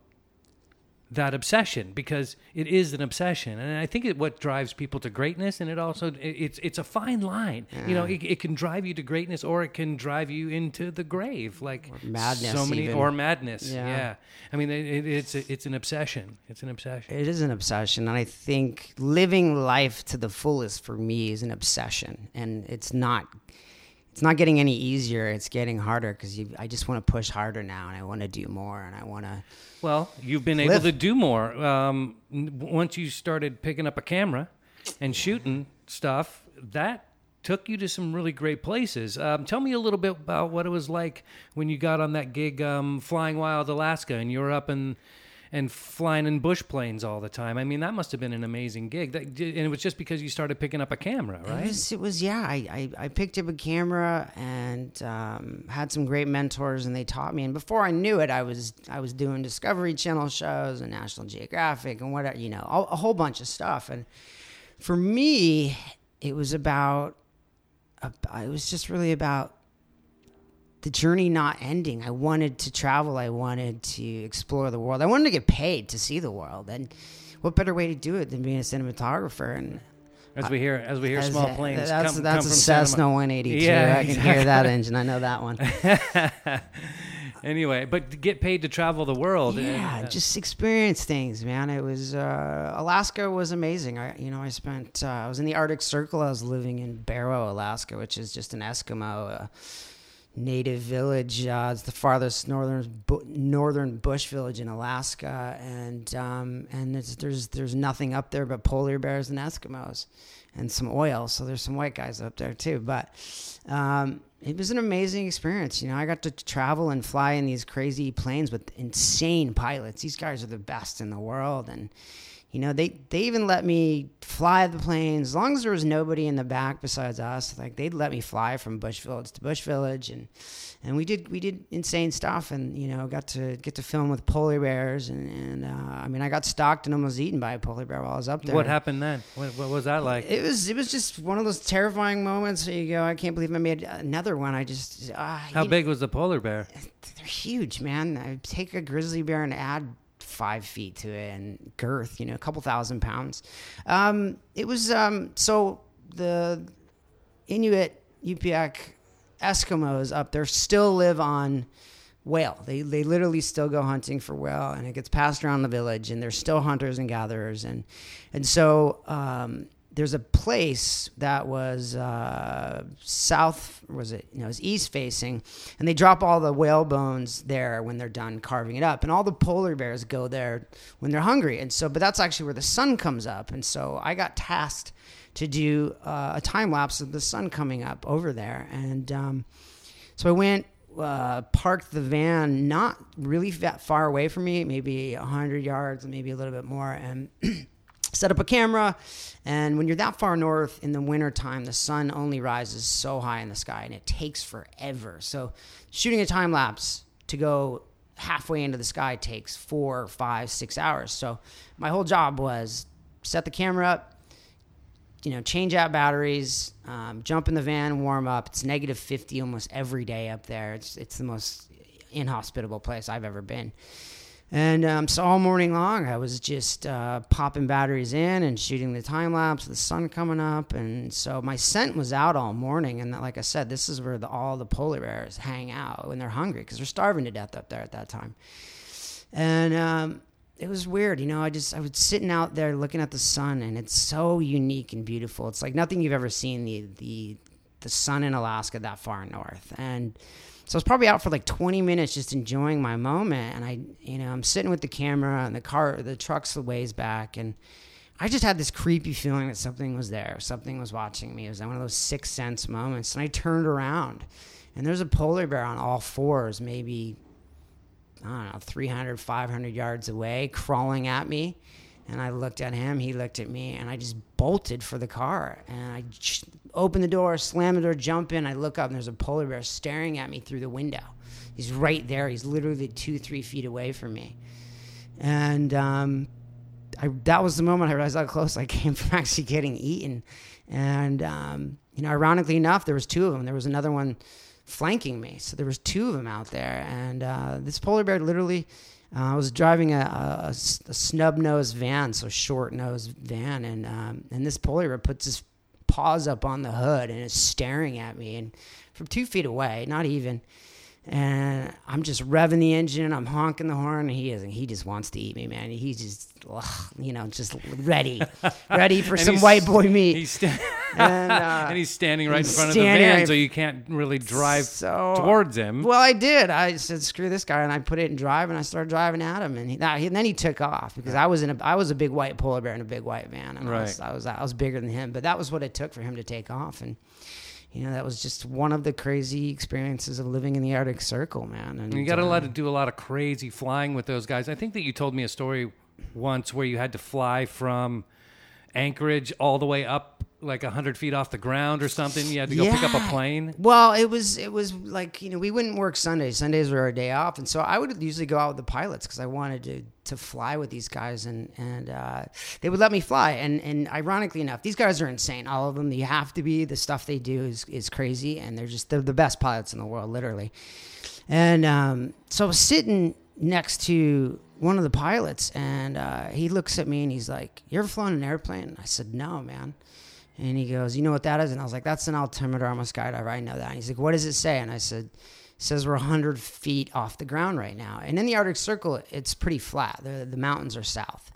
that obsession, because it is an obsession, and I think it what drives people to greatness, and it also it's it's a fine line. Yeah. You know, it, it can drive you to greatness, or it can drive you into the grave, like or madness. So many even. or madness. Yeah. yeah, I mean, it, it's it's an obsession. It's an obsession. It is an obsession, and I think living life to the fullest for me is an obsession, and it's not. It's not getting any easier. It's getting harder because I just want to push harder now, and I want to do more, and I want to. Well, you've been lift. able to do more um, once you started picking up a camera and shooting stuff. That took you to some really great places. Um, tell me a little bit about what it was like when you got on that gig, um, Flying Wild Alaska, and you were up in. And flying in bush planes all the time. I mean, that must have been an amazing gig. That, and it was just because you started picking up a camera, right? It was, it was yeah. I, I, I picked up a camera and um, had some great mentors, and they taught me. And before I knew it, I was I was doing Discovery Channel shows and National Geographic and whatever, you know, all, a whole bunch of stuff. And for me, it was about, it was just really about the journey not ending. I wanted to travel. I wanted to explore the world. I wanted to get paid to see the world. And what better way to do it than being a cinematographer? And as we hear, as we hear, as small planes. That's, come, that's come a from Cessna cinema. one eighty-two. Yeah, I can exactly. hear that engine. I know that one. Anyway, but to get paid to travel the world. Yeah, and, just experience things, man. It was uh, Alaska was amazing. I, you know, I spent. Uh, I was in the Arctic Circle. I was living in Barrow, Alaska, which is just an Eskimo. Uh, native village. Uh, it's the farthest northern bu- northern bush village in Alaska, and um, and it's, there's there's nothing up there but polar bears and Eskimos, and some oil. So there's some white guys up there too. But um, it was an amazing experience. You know, I got to travel and fly in these crazy planes with insane pilots. These guys are the best in the world, and you know they they even let me fly the planes as long as there was nobody in the back besides us. Like they'd let me fly from bush village to bush village, and and we did we did insane stuff, and you know got to get to film with polar bears, and, and uh, I mean I got stalked and almost eaten by a polar bear while I was up there. What happened then? What, what was that like? It was it was just one of those terrifying moments where you go, I can't believe I made another one. I just uh, how big know, was the polar bear? They're huge, man. I take a grizzly bear and add five feet to it and girth, you know, a couple thousand pounds. Um, it was, um, so the Inuit Yup'ik Eskimos up there still live on whale. They, they literally still go hunting for whale, and it gets passed around the village, and they're still hunters and gatherers. And, and so, um, there's a place that was uh, south, was it, you know, it was east facing, and they drop all the whale bones there when they're done carving it up. And all the polar bears go there when they're hungry. And so, but that's actually where the sun comes up. And so I got tasked to do uh, a time lapse of the sun coming up over there. And um, so I went, uh, parked the van, not really that far away from me, maybe a hundred yards, maybe a little bit more. And set up a camera, and when you're that far north in the wintertime, the sun only rises so high in the sky, and it takes forever. So shooting a time lapse to go halfway into the sky takes four, five, six hours. So my whole job was set the camera up, you know, change out batteries, um, jump in the van, warm up. It's negative fifty almost every day up there. It's it's the most inhospitable place I've ever been. And um, so all morning long, I was just uh, popping batteries in and shooting the time lapse, the sun coming up. And so my scent was out all morning. And like I said, this is where the, all the polar bears hang out when they're hungry, because they're starving to death up there at that time. And um, it was weird. You know, I just I was sitting out there looking at the sun, and it's so unique and beautiful. It's like nothing you've ever seen, the the, the sun in Alaska that far north. And so I was probably out for like twenty minutes just enjoying my moment. And I, you know, I'm sitting with the camera, and the car, the truck's a ways back. And I just had this creepy feeling that something was there. Something was watching me. It was one of those sixth sense moments. And I turned around, and there's a polar bear on all fours, maybe, I don't know, three hundred, five hundred yards away, crawling at me. And I looked at him, he looked at me, and I just bolted for the car. And I j- opened the door, slammed the door, jump in. I look up, and there's a polar bear staring at me through the window. He's right there. He's literally two, three feet away from me. And um, I, that was the moment I realized how close I came from actually getting eaten. And, um, you know, ironically enough, there was two of them. There was another one flanking me. So there was two of them out there. And uh, this polar bear literally... Uh, I was driving a, a, a snub-nosed van, so short-nosed van, and um, and this polar bear puts his paws up on the hood and is staring at me, and from two feet away, not even. And I'm just revving the engine, I'm honking the horn, and he isn't. He just wants to eat me, man. He's just, ugh, you know, just ready, ready for some white boy meat. He's sta- and, uh, and he's standing right he's in front of the van, right, so you can't really drive so, towards him. Well, I did. I said, screw this guy, and I put it in drive, and I started driving at him, and, he, and then he took off because I was in a, I was a big white polar bear in a big white van, and right. I was, I was, I was bigger than him, but that was what it took for him to take off, and. You know, that was just one of the crazy experiences of living in the Arctic Circle, man. And you got a lot to do a lot of crazy flying with those guys. I think that you told me a story once where you had to fly from Anchorage all the way up like one hundred feet off the ground or something. You had to go yeah. pick up a plane. Well, it was it was like, you know, we wouldn't work Sundays. Sundays were our day off. And so I would usually go out with the pilots because I wanted to to fly with these guys, and and uh, they would let me fly. And and ironically enough, these guys are insane. All of them, you have to be. The stuff they do is, is crazy, and they're just they're the best pilots in the world, literally. And um, so I was sitting next to one of the pilots, and uh, he looks at me, and he's like, you ever flown an airplane? I said, no, man. And he goes, you know what that is? And I was like, that's an altimeter. I'm a skydiver. I know that. And he's like, what does it say? And I said, says we're one hundred feet off the ground right now. And in the Arctic Circle, it's pretty flat. The, the mountains are south.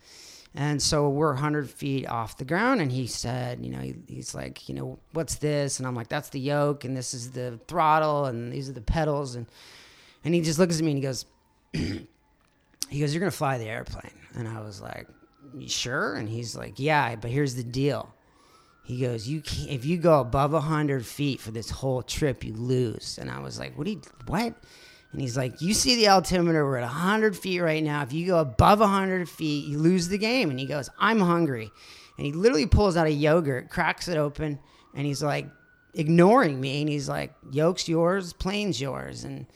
And so we're one hundred feet off the ground. And he said, you know, he, he's like, you know, what's this? And I'm like, that's the yoke, and this is the throttle, and these are the pedals. And and he just looks at me, and he goes, he goes, you're going to fly the airplane. And I was like, you sure? And he's like, yeah, but here's the deal. He goes, you can't, if you go above one hundred feet for this whole trip, you lose. And I was like, what? Do you, what? And he's like, you see the altimeter. We're at one hundred feet right now. If you go above one hundred feet, you lose the game. And he goes, I'm hungry. And he literally pulls out a yogurt, cracks it open, and he's like ignoring me. And he's like, yoke's yours, plane's yours. And,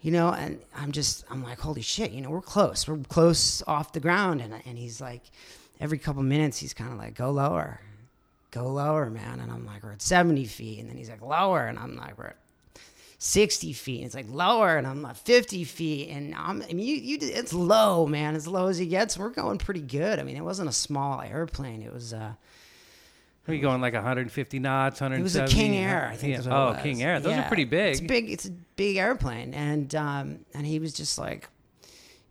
you know, and I'm just, I'm like, holy shit, you know, we're close. We're close off the ground. And and he's like, every couple minutes, he's kind of like, go lower. Go lower, man. And I'm like, we're at seventy feet. And then he's like, lower. And I'm like, we're at sixty feet. And it's like, lower. And I'm like, fifty feet. And I'm, I mean, you, you, it's low, man. As low as he gets. We're going pretty good. I mean, it wasn't a small airplane. It was, uh, were you going like one hundred fifty knots, one hundred seventy? It was a King Air, I think. Yeah. That's what oh, it was. King Air. Those yeah. are pretty big. It's big. It's a big airplane. And, um, and he was just like,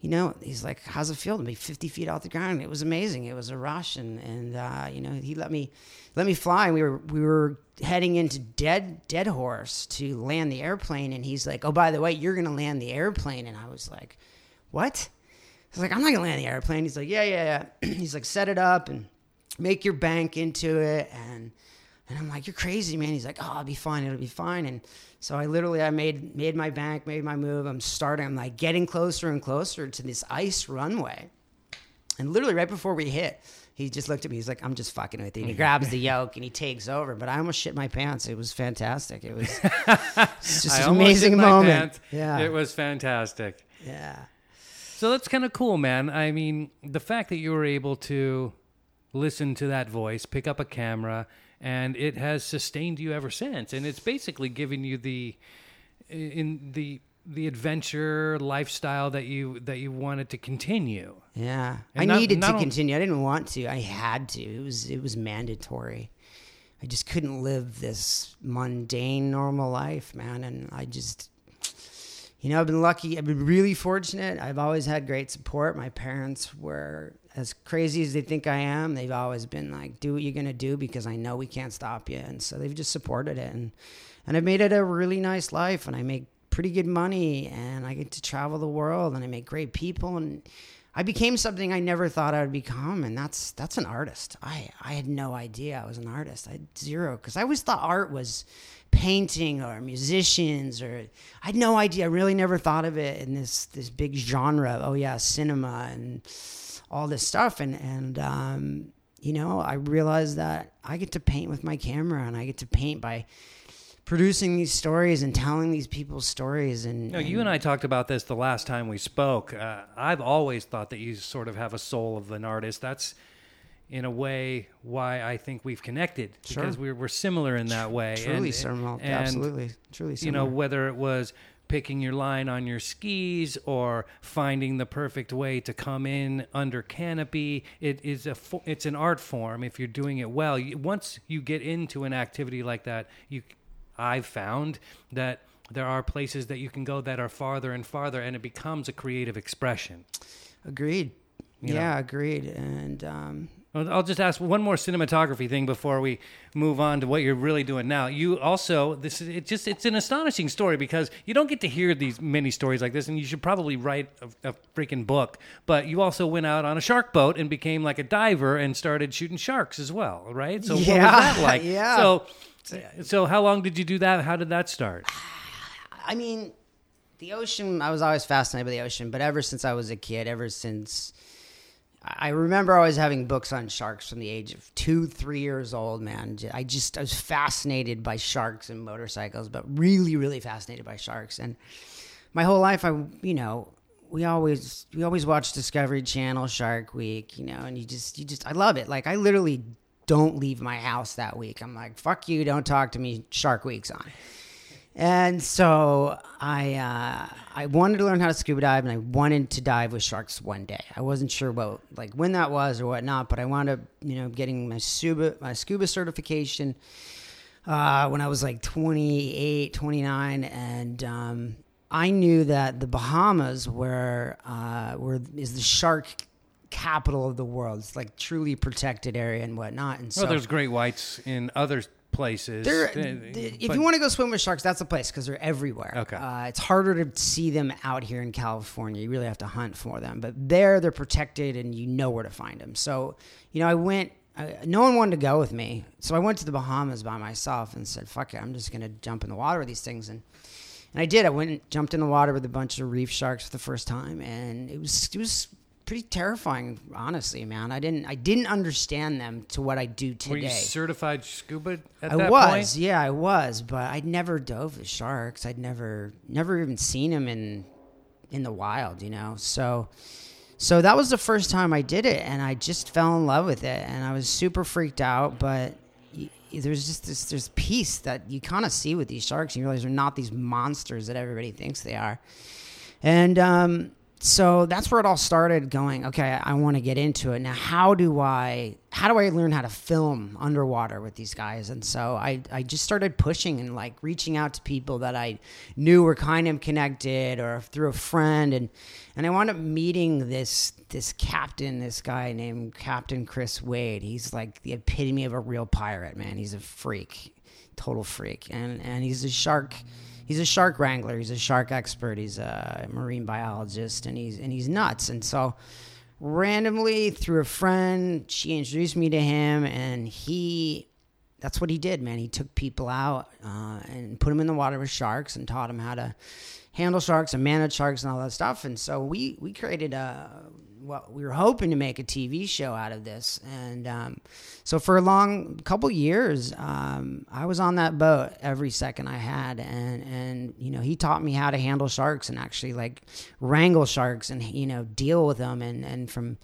you know, he's like, how's it feel to be fifty feet off the ground? It was amazing. It was a rush. And, and uh, you know, he let me let me fly. We were we were heading into Dead Dead Horse to land the airplane. And he's like, oh, by the way, you're going to land the airplane. And I was like, what? I was like, I'm not going to land the airplane. He's like, yeah, yeah, yeah. He's like, set it up and make your bank into it. And and I'm like, you're crazy, man. He's like, oh, it'll be fine. It'll be fine. And so I literally, I made made my bank, made my move. I'm starting, I'm like getting closer and closer to this ice runway. And literally right before we hit, he just looked at me. He's like, I'm just fucking with you. And he grabs the yoke and he takes over. But I almost shit my pants. It was fantastic. It was, it was just an amazing moment. Yeah. It was fantastic. Yeah. So that's kind of cool, man. I mean, the fact that you were able to listen to that voice, pick up a camera, and it has sustained you ever since. And it's basically given you the in the the adventure lifestyle that you that you wanted to continue. Yeah. And I not, needed not to only... continue. I didn't want to. I had to. It was it was mandatory. I just couldn't live this mundane normal life, man. And I just you know, I've been lucky. I've been really fortunate. I've always had great support. My parents were, as crazy as they think I am, they've always been like, do what you're going to do because I know we can't stop you. And so they've just supported it. And, and I've made it a really nice life. And I make pretty good money. And I get to travel the world. And I make great people. And I became something I never thought I would become. And that's that's an artist. I, I had no idea I was an artist. I had zero. Because I always thought art was painting or musicians, or I had no idea. I really never thought of it in this this big genre. Oh, yeah, cinema and all this stuff. And, and um, you know, I realized that I get to paint with my camera, and I get to paint by producing these stories and telling these people's stories. And, no, and you and I talked about this the last time we spoke. Uh, I've always thought that you sort of have a soul of an artist. That's, in a way, why I think we've connected. Sure. Because we're, we're similar in that way. Truly and, similar. And, Absolutely. Truly similar. You know, whether it was picking your line on your skis or finding the perfect way to come in under canopy. It is a fo- it's an art form if you're doing it well. You, once you get into an activity like that, you I've found that there are places that you can go that are farther and farther, and it becomes a creative expression. Agreed. You yeah, know? Agreed. And um, I'll just ask one more cinematography thing before we move on to what you're really doing now. You also, this is it just it's an astonishing story because you don't get to hear these many stories like this, and you should probably write a, a freaking book. But you also went out on a shark boat and became like a diver and started shooting sharks as well, right? So yeah, what was that like? Yeah. So, so how long did you do that? How did that start? I mean, the ocean, I was always fascinated by the ocean, but ever since I was a kid, ever since... I remember always having books on sharks from the age of two, three years old, man. I just, I was fascinated by sharks and motorcycles, but really, really fascinated by sharks. And my whole life, I, you know, we always, we always watch Discovery Channel Shark Week, you know, and you just, you just, I love it. Like, I literally don't leave my house that week. I'm like, fuck you, don't talk to me, Shark Week's on. And so I uh, I wanted to learn how to scuba dive, and I wanted to dive with sharks one day. I wasn't sure what like when that was or whatnot, but I wound up you know getting my scuba my scuba certification uh, when I was like twenty-eight, twenty-nine, and um, I knew that the Bahamas were uh, were is the shark capital of the world. It's like truly protected area and whatnot. And so well, there's great whites in other places. They're, they're, if but, you want to go swim with sharks, that's the place because they're everywhere. Okay, uh, it's harder to see them out here in California. You really have to hunt for them. But there, they're protected, and you know where to find them. So, you know, I went. I, no one wanted to go with me, so I went to the Bahamas by myself and said, "Fuck it, I'm just gonna jump in the water with these things." And and I did. I went and jumped in the water with a bunch of reef sharks for the first time, and it was it was. pretty terrifying, honestly, man. I didn't I didn't understand them to what I do today. Were you certified scuba at I that was, point? I was, yeah, I was, but I'd never dove with sharks. I'd never never even seen them in in the wild, you know. So so that was the first time I did it, and I just fell in love with it, and I was super freaked out, but y- there's just this there's peace that you kind of see with these sharks, and you realize they're not these monsters that everybody thinks they are. And um So that's where it all started going, okay, I want to get into it. Now, how do I how do I learn how to film underwater with these guys? And so I, I just started pushing and like reaching out to people that I knew were kind of connected or through a friend. And, and I wound up meeting this this captain, this guy named Captain Chris Wade. He's like the epitome of a real pirate, man. He's a freak, total freak. And, and he's a shark. He's a shark wrangler. He's a shark expert. He's a marine biologist, and he's and he's nuts. And so, randomly through a friend, she introduced me to him, and he—that's what he did, man. He took people out uh, and put them in the water with sharks, and taught them how to handle sharks and manage sharks and all that stuff. And so we we created a. Well, we were hoping to make a T V show out of this. And um, so for a long couple years, um, I was on that boat every second I had. And, and, you know, he taught me how to handle sharks and actually like wrangle sharks and, you know, deal with them. And, and from,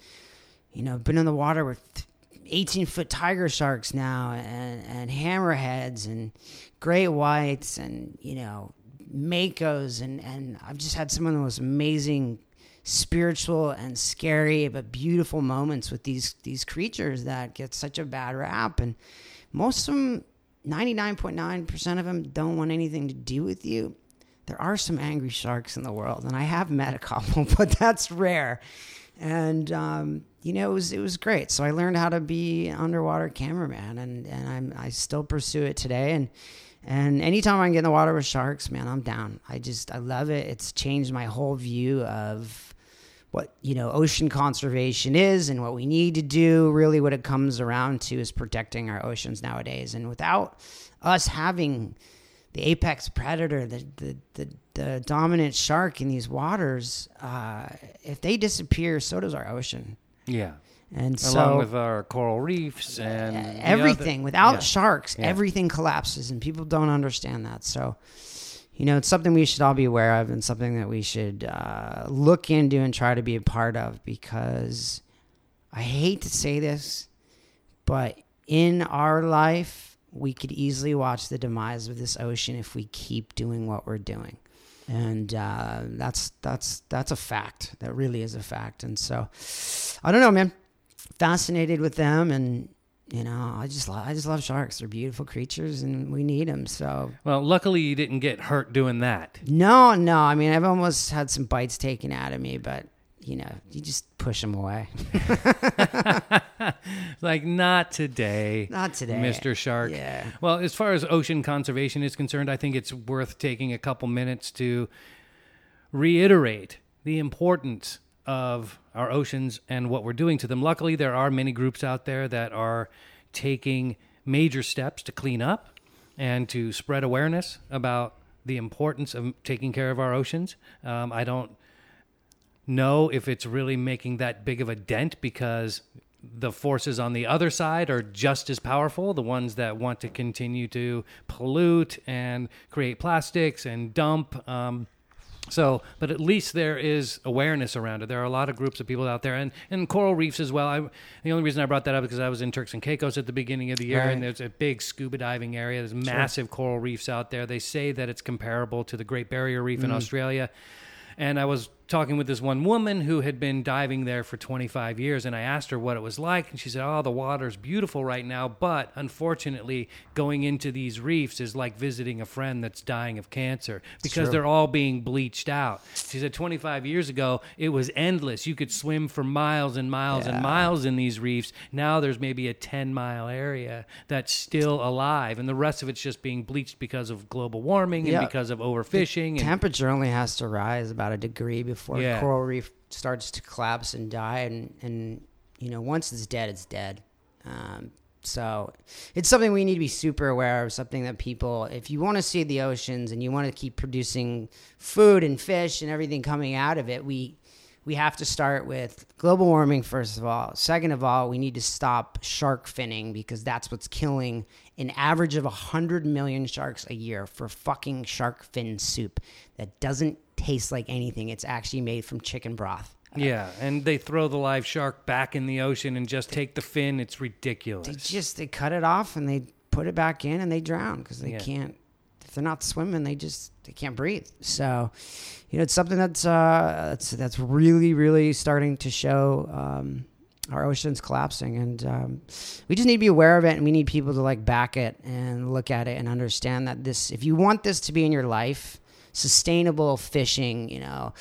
you know, been in the water with eighteen foot tiger sharks now and, and hammerheads and great whites and, you know, makos. And, and I've just had some of the most amazing spiritual and scary but beautiful moments with these these creatures that get such a bad rap. And most of them, ninety-nine point nine percent of them, don't want anything to do with you. There are some angry sharks in the world, and I have met a couple, but that's rare. And um you know, it was it was great. So I learned how to be an underwater cameraman, and and I'm I still pursue it today. And And anytime I can get in the water with sharks, man, I'm down. I just, I love it. It's changed my whole view of what, you know, ocean conservation is and what we need to do. Really what it comes around to is protecting our oceans nowadays. And without us having the apex predator, the the, the, the dominant shark in these waters, uh, if they disappear, so does our ocean. Yeah. And so, along with our coral reefs and everything, other, without yeah. sharks, yeah. everything collapses, and people don't understand that. So, you know, it's something we should all be aware of, and something that we should uh, look into and try to be a part of. Because I hate to say this, but in our life, we could easily watch the demise of this ocean if we keep doing what we're doing. And uh, that's that's that's a fact. That really is a fact. And so, I don't know, man. Fascinated with them, and you know, I just love, I just love sharks. They're beautiful creatures, and we need them. So, well, luckily you didn't get hurt doing that. No, no. I mean, I've almost had some bites taken out of me, but you know, you just push them away. Like, not today, not today, Mister Shark. Yeah. Well, as far as ocean conservation is concerned, I think it's worth taking a couple minutes to reiterate the importance of our oceans and what we're doing to them. Luckily, there are many groups out there that are taking major steps to clean up and to spread awareness about the importance of taking care of our oceans. Um, I don't know if it's really making that big of a dent, because the forces on the other side are just as powerful, the ones that want to continue to pollute and create plastics and dump. Um, So, but at least there is awareness around it. There are a lot of groups of people out there, and, and coral reefs as well. I, the only reason I brought that up is because I was in Turks and Caicos at the beginning of the year, right. And there's a big scuba diving area. There's massive sure. coral reefs out there. They say that it's comparable to the Great Barrier Reef mm. in Australia. And I was talking with this one woman who had been diving there for twenty-five years, and I asked her what it was like, and she said, oh, the water's beautiful right now, but unfortunately going into these reefs is like visiting a friend that's dying of cancer, because they're all being bleached out. She said twenty-five years ago, it was endless. You could swim for miles and miles yeah. and miles in these reefs. Now there's maybe a ten-mile area that's still alive, and the rest of it's just being bleached because of global warming yeah. and because of overfishing. The and- temperature only has to rise about a degree before Before yeah. coral reef starts to collapse and die, and, and you know, once it's dead, it's dead. Um, so it's something we need to be super aware of, something that people, if you want to see the oceans and you want to keep producing food and fish and everything coming out of it, we we have to start with global warming, first of all. Second of all, we need to stop shark finning, because that's what's killing an average of one hundred million sharks a year for fucking shark fin soup that doesn't tastes like anything. It's actually made from chicken broth. Uh, yeah, and they throw the live shark back in the ocean and just they, take the fin. It's ridiculous. They just, they cut it off and they put it back in and they drown because they yeah. can't, the if they're not swimming, they just they can't breathe. So, you know, it's something that's uh, that's that's really, really starting to show. Um, our ocean's collapsing, and um, we just need to be aware of it, and we need people to like back it and look at it and understand that this, if you want this to be in your life, sustainable fishing, you know,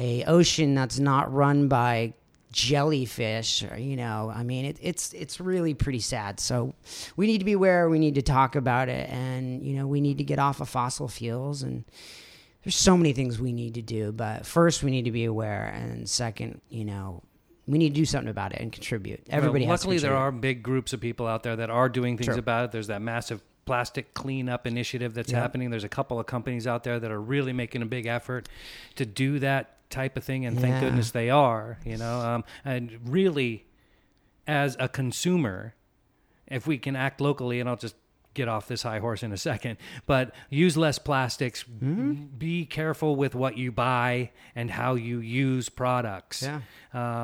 a ocean that's not run by jellyfish, or, you know, I mean, it, it's, it's really pretty sad. So we need to be aware, we need to talk about it, and, you know, we need to get off of fossil fuels, and there's so many things we need to do, but first we need to be aware. And second, you know, we need to do something about it and contribute. Everybody well, has to contribute. Luckily, there are big groups of people out there that are doing things True. about it. There's that massive plastic cleanup initiative that's yep. happening. There's a couple of companies out there that are really making a big effort to do that type of thing, and yeah. thank goodness they are. You know, um, and really, as a consumer, if we can act locally, and I'll just get off this high horse in a second, but use less plastics. Mm-hmm. Be careful with what you buy and how you use products. Yeah.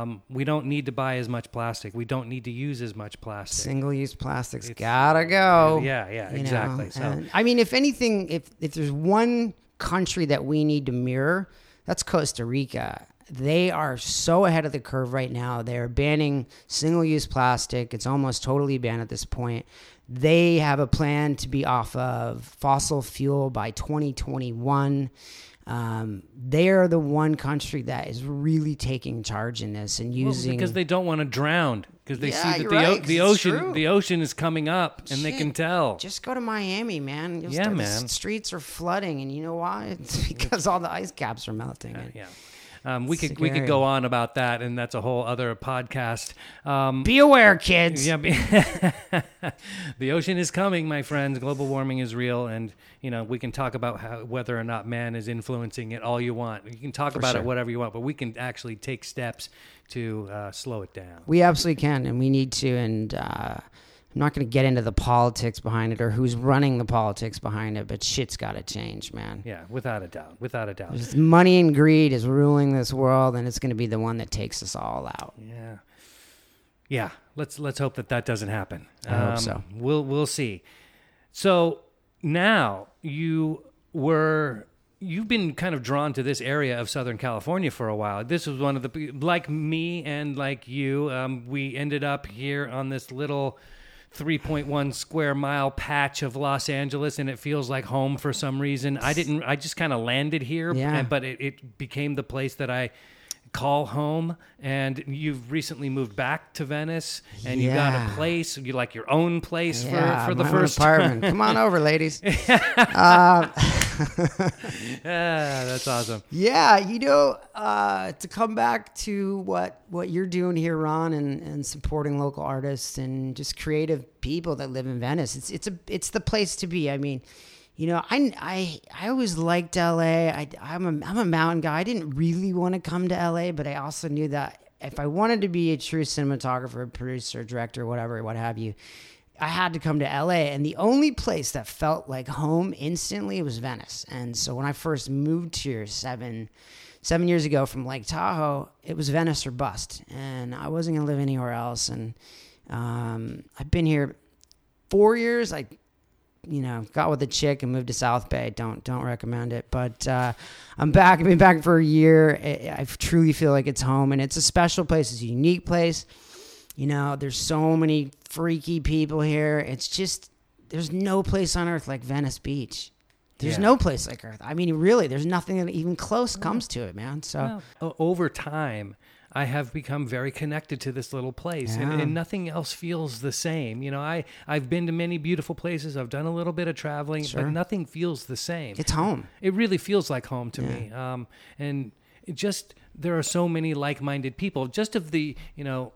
Um, we don't need to buy as much plastic. We don't need to use as much plastic. Single-use plastics it's, gotta go. Yeah, yeah, you exactly. know, so, I mean, if anything, if if there's one country that we need to mirror, that's Costa Rica. They are so ahead of the curve right now. They are banning single-use plastic. It's almost totally banned at this point. They have a plan to be off of fossil fuel by twenty twenty-one. Um, they are the one country that is really taking charge in this and using... Well, because they don't want to drown. Because they yeah, see that the, right, o- the ocean the ocean is coming up, and Shit. they can tell. Just go to Miami, man. You'll yeah, start, man. The streets are flooding, and you know why? It's because all the ice caps are melting. Uh, yeah. Um, we could scary. we could go on about that, and that's a whole other podcast. Um, be aware, kids. Yeah, be the ocean is coming, my friends. Global warming is real, and you know we can talk about how, whether or not man is influencing it all you want. You can talk For about sure. it whatever you want, but we can actually take steps to uh, slow it down. We absolutely can, and we need to. And uh, I'm not going to get into the politics behind it or who's running the politics behind it, but shit's got to change, man. Yeah, without a doubt, without a doubt. Just money and greed is ruling this world, and it's going to be the one that takes us all out. Yeah, yeah. Let's let's hope that that doesn't happen. I um, hope so. We'll we'll see. So now you were. You've been kind of drawn to this area of Southern California for a while. This was one of the, like me and like you, um, we ended up here on this little three point one square mile patch of Los Angeles, and it feels like home for some reason. I didn't, I just kind of landed here, yeah. but it, it became the place that I call home. And you've recently moved back to Venice, and yeah. you got a place, you like your own place yeah, for, for the first apartment. Time. Come on over, ladies. uh, yeah, that's awesome. Yeah, you know, uh, to come back to what, what you're doing here, Ron, and, and supporting local artists and just creative people that live in Venice. It's it's a it's the place to be. I mean, you know, I, I, I always liked L A. I, I'm a, I'm a mountain guy. I didn't really want to come to L A, but I also knew that if I wanted to be a true cinematographer, producer, director, whatever, what have you, I had to come to L A. And the only place that felt like home instantly was Venice. And so when I first moved here seven, seven years ago from Lake Tahoe, it was Venice or bust. And I wasn't going to live anywhere else. And um, I've been here four years. I you know, got with a chick and moved to South Bay. Don't, don't recommend it, but, uh, I'm back. I've been back for a year. I, I truly feel like it's home, and it's a special place. It's a unique place. You know, there's so many freaky people here. It's just, there's no place on earth like Venice Beach. There's yeah. no place like Earth. I mean, really, there's nothing that even close comes to it, man. So well, over time, I have become very connected to this little place, yeah. and, and nothing else feels the same. You know, I, I've been to many beautiful places. I've done a little bit of traveling, sure. but nothing feels the same. It's home. It really feels like home to yeah. me. Um, and it just, there are so many like-minded people. Just of the, you know,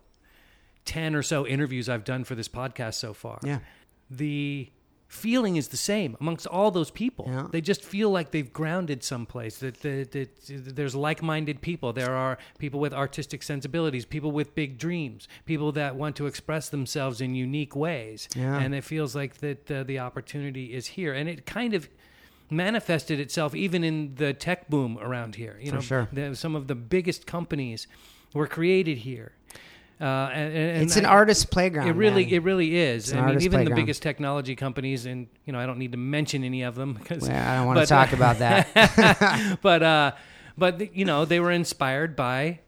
ten or so interviews I've done for this podcast so far, yeah. the feeling is the same amongst all those people. Yeah. They just feel like they've grounded someplace, that, that, that, that there's like-minded people. There are people with artistic sensibilities, people with big dreams, people that want to express themselves in unique ways. Yeah. And it feels like that uh, the opportunity is here. And it kind of manifested itself even in the tech boom around here. You for know, sure. the, some of the biggest companies were created here. Uh, and, and it's an I, artist's playground. It really, man. it really is. It's I mean, even playground. The biggest technology companies, and you know, I don't need to mention any of them because well, I don't want but, to talk uh, about that. but, uh, but you know, they were inspired by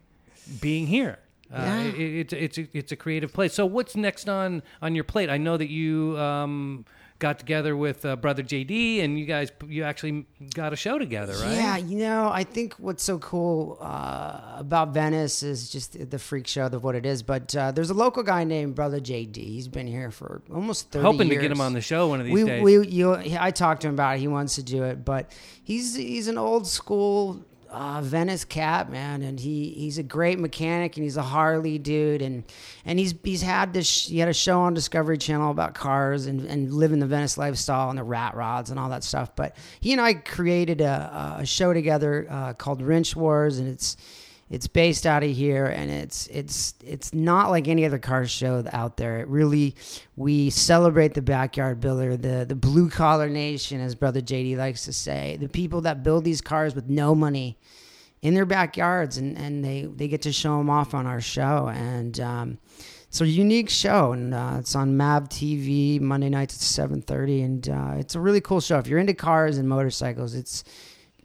being here. Uh, yeah. it, it, it's it's it's a creative place. So, what's next on on your plate? I know that you um, got together with uh, Brother J D, and you guys you actually got a show together, right? Yeah, you know, I think what's so cool uh, about Venice is just the freak show of what it is. But uh, there's a local guy named Brother J D. He's been here for almost thirty Hoping years. Hoping to get him on the show one of these we, days. We, you, I talked to him about it. He wants to do it, but he's he's an old school Uh, Venice cat, man, and he, he's a great mechanic, and he's a Harley dude, and and he's he's had this sh- he had a show on Discovery Channel about cars and, and living the Venice lifestyle and the rat rods and all that stuff. But he and I created a, a show together uh, called Wrench Wars, and it's it's based out of here, and it's it's it's not like any other car show out there. It really we celebrate the backyard builder, the the blue collar nation, as Brother J D likes to say, the people that build these cars with no money in their backyards, and and they they get to show them off on our show. And um, it's a unique show, and uh, it's on Mav T V Monday nights at seven thirty, and uh, it's a really cool show. If you're into cars and motorcycles, it's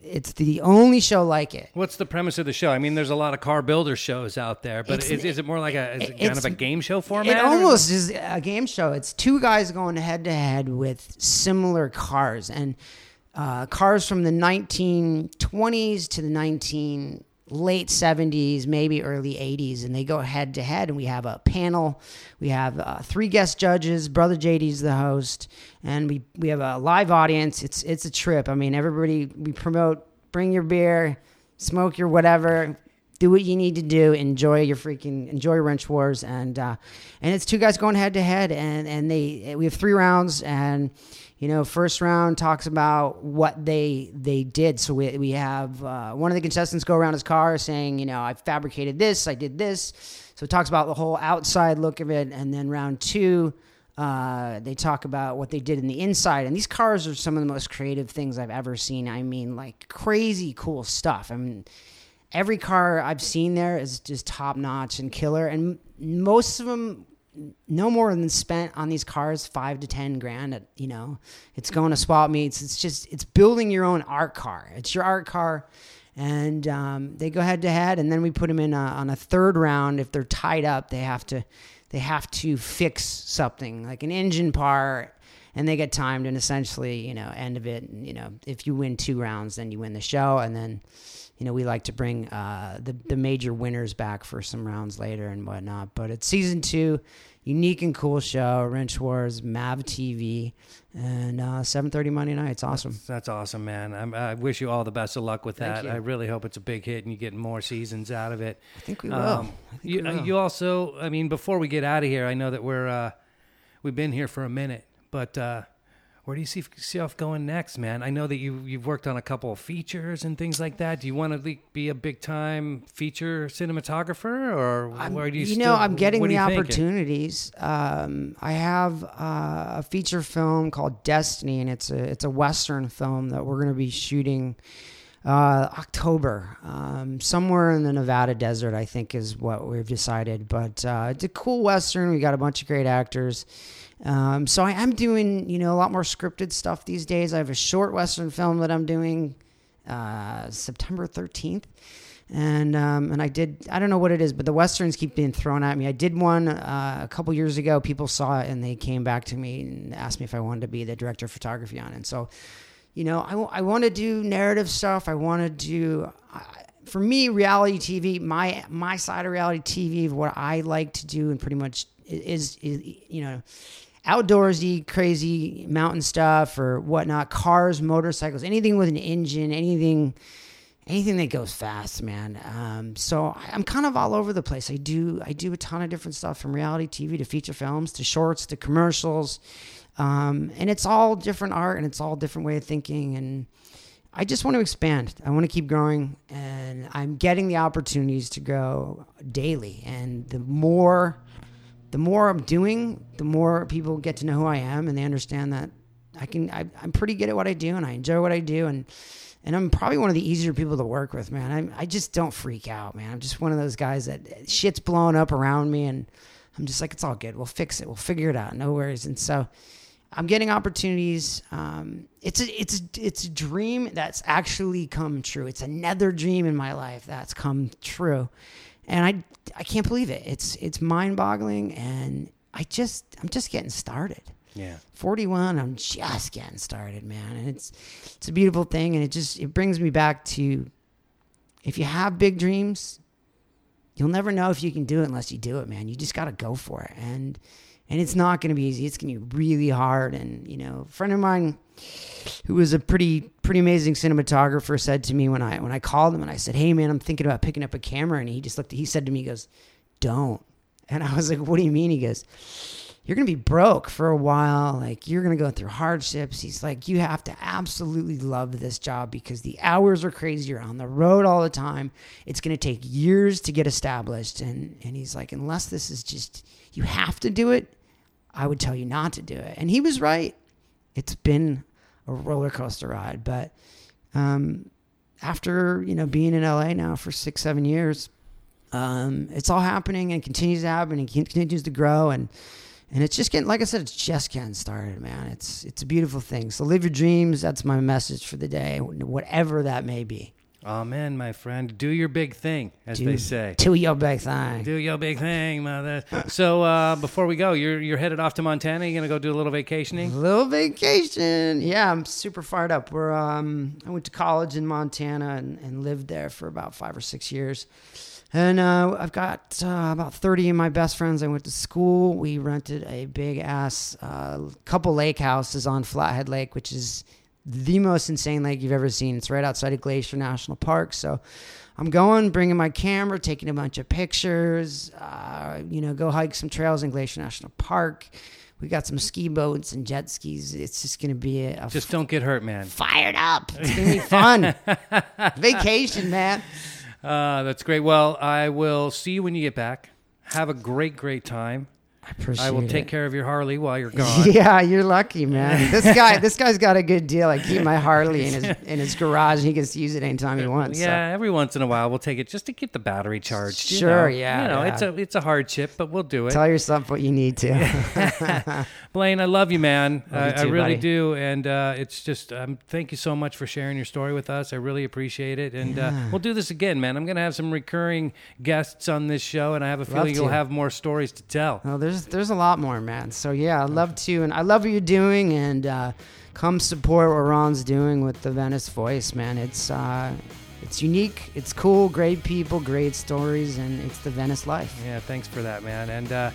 It's the only show like it. What's the premise of the show? I mean, there's a lot of car builder shows out there, but is, is it more like a is it kind of a game show format? It almost is a game show. It's two guys going head to head with similar cars, and uh, cars from the nineteen twenties to the nineteen late seventies, maybe early eighties, and they go head to head. And we have a panel. We have uh, three guest judges. Brother J D's the host, and we we have a live audience. It's it's a trip. I mean, everybody. We promote. Bring your beer, smoke your whatever. Do what you need to do. Enjoy your freaking enjoy Wrench Wars, and uh, and it's two guys going head to head, and and they we have three rounds, and you know first round talks about what they they did. So we we have uh, one of the contestants go around his car saying, you know I fabricated this, I did this. So it talks about the whole outside look of it, and then round two. Uh, they talk about what they did in the inside, and these cars are some of the most creative things I've ever seen. I mean, like crazy cool stuff. I mean, every car I've seen there is just top notch and killer, and most of them, no more than spent on these cars five to ten grand. At, you know, it's going to swap meets. It's just it's building your own art car. It's your art car, and um, they go head to head, and then we put them in a, on a third round. If they're tied up, they have to. They have to fix something like an engine part, and they get timed, and essentially, you know, end of it. And, you know, if you win two rounds, then you win the show. And then, you know, we like to bring uh, the, the major winners back for some rounds later and whatnot. But it's season two, unique and cool show, Wrench Wars, Mav T V, and uh, seven thirty Monday night. It's awesome. That's, that's awesome, man. I'm, I wish you all the best of luck with that. I really hope it's a big hit and you get more seasons out of it. I think we will. Um, I think you, we will. You also, I mean, before we get out of here, I know that we're, uh, we've been here for a minute, but uh, where do you see yourself going next, man? I know that you, you've worked on a couple of features and things like that. Do you want to be a big-time feature cinematographer, or I'm, where do you? You still, know, I'm getting the opportunities. Um, I have uh, a feature film called Destiny, and it's a it's a Western film that we're going to be shooting uh, October um, somewhere in the Nevada desert. I think is what we've decided. But uh, it's a cool Western. We got a bunch of great actors. Um, so I am doing, you know, a lot more scripted stuff these days. I have a short Western film that I'm doing, uh, September thirteenth. And, um, and I did, I don't know what it is, but the Westerns keep being thrown at me. I did one, uh, a couple years ago, people saw it and they came back to me and asked me if I wanted to be the director of photography on it. And so, you know, I, w- I want to do narrative stuff. I want to do, I, for me, reality T V, my, my side of reality T V, what I like to do and pretty much is, is, is you know, outdoorsy, crazy mountain stuff or whatnot, cars, motorcycles, anything with an engine, anything anything that goes fast, man. Um, so I'm kind of all over the place. I do I do a ton of different stuff, from reality T V to feature films to shorts to commercials. Um, and it's all different art, and it's all different way of thinking. And I just want to expand. I want to keep growing, and I'm getting the opportunities to grow daily. And the more... The more I'm doing, the more people get to know who I am, and they understand that I can, I, I'm pretty good at what I do, and I enjoy what I do, and and I'm probably one of the easier people to work with, man. I I just don't freak out, man. I'm just one of those guys that shit's blowing up around me, and I'm just like, it's all good. We'll fix it. We'll figure it out. No worries. And so I'm getting opportunities. Um, it's a, it's a, it's a dream that's actually come true. It's another dream in my life that's come true, and I I can't believe it. It's it's mind boggling, and I just I'm just getting started. Yeah, forty-one. I'm just getting started, man, and it's it's a beautiful thing, and it just it brings me back to, if you have big dreams, you'll never know if you can do it unless you do it, man. You just got to go for it, and. And it's not going to be easy. It's going to be really hard. And, you know, a friend of mine who was a pretty pretty amazing cinematographer said to me when I when I called him and I said, hey, man, I'm thinking about picking up a camera. And he just looked, he said to me, he goes, don't. And I was like, what do you mean? He goes, you're going to be broke for a while. Like, you're going to go through hardships. He's like, you have to absolutely love this job because the hours are crazy. You're on the road all the time. It's going to take years to get established. And, and he's like, unless this is just, you have to do it, I would tell you not to do it. And he was right. It's been a roller coaster ride. But um, after, you know, being in L A now for six, seven years, um, it's all happening and continues to happen and continues to grow. And and it's just getting, like I said, it's just getting started, man. It's, it's a beautiful thing. So live your dreams. That's my message for the day, whatever that may be. Amen, my friend. Do your big thing, as do, they say. Do your big thing. Do your big thing, mother. So uh, before we go, you're you're headed off to Montana. You're gonna go do a little vacationing. A little vacation. Yeah, I'm super fired up. We're um, I went to college in Montana and, and lived there for about five or six years, and uh, I've got uh, about thirty of my best friends. I went to school. We rented a big ass uh, couple lake houses on Flathead Lake, which is the most insane lake you've ever seen. It's right outside of Glacier National Park. So I'm going, bringing my camera, taking a bunch of pictures, uh, you know, go hike some trails in Glacier National Park. We got some ski boats and jet skis. It's just going to be a... a just don't get hurt, man. Fired up. It's going to be fun. Vacation, man. Uh, that's great. Well, I will see you when you get back. Have a great, great time. I appreciate I will take it. care of your Harley while you're gone. Yeah, you're lucky, man. This guy, this guy's got a good deal. I keep my Harley in his in his garage, and he gets to use it anytime he wants. Yeah, so. Every once in a while, we'll take it just to keep the battery charged. Sure, you know? yeah, you know, yeah. It's a it's a hardship, but we'll do it. Tell yourself what you need to. Blaine, I love you, man. Love you too, I really buddy. do, and uh, it's just um, thank you so much for sharing your story with us. I really appreciate it, and yeah. uh, we'll do this again, man. I'm gonna have some recurring guests on this show, and I have a feeling you'll have more stories to tell. Oh, there's There's a lot more, man. So, yeah, I'd love to. And I love what you're doing. And uh, come support what Ron's doing with the Venice Voice, man. It's uh, it's unique. It's cool. Great people, great stories. And it's the Venice life. Yeah, thanks for that, man. And uh,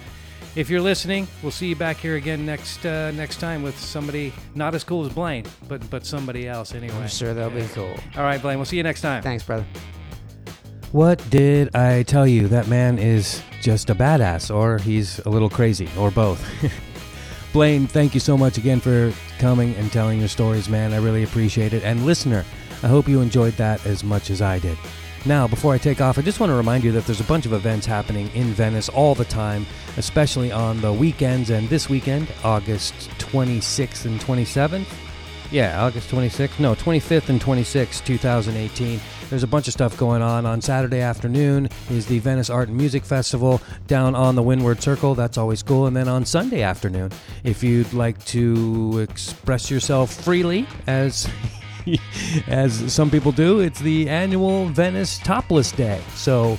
if you're listening, we'll see you back here again next uh, next time with somebody not as cool as Blaine, but, but somebody else anyway. I'm sure they'll yeah. be cool. All right, Blaine, we'll see you next time. Thanks, brother. What did I tell you? That man is just a badass, or he's a little crazy, or both. Blaine, thank you so much again for coming and telling your stories, man. I really appreciate it. And listener, I hope you enjoyed that as much as I did. Now, before I take off, I just want to remind you that there's a bunch of events happening in Venice all the time, especially on the weekends. And this weekend, August twenty-sixth and twenty-seventh. Yeah, August twenty-sixth. No, twenty-fifth and twenty-sixth, two thousand eighteen. There's a bunch of stuff going on. On Saturday afternoon is the Venice Art and Music Festival down on the Windward Circle. That's always cool. And then on Sunday afternoon, if you'd like to express yourself freely, as as some people do, it's the annual Venice Topless Day. So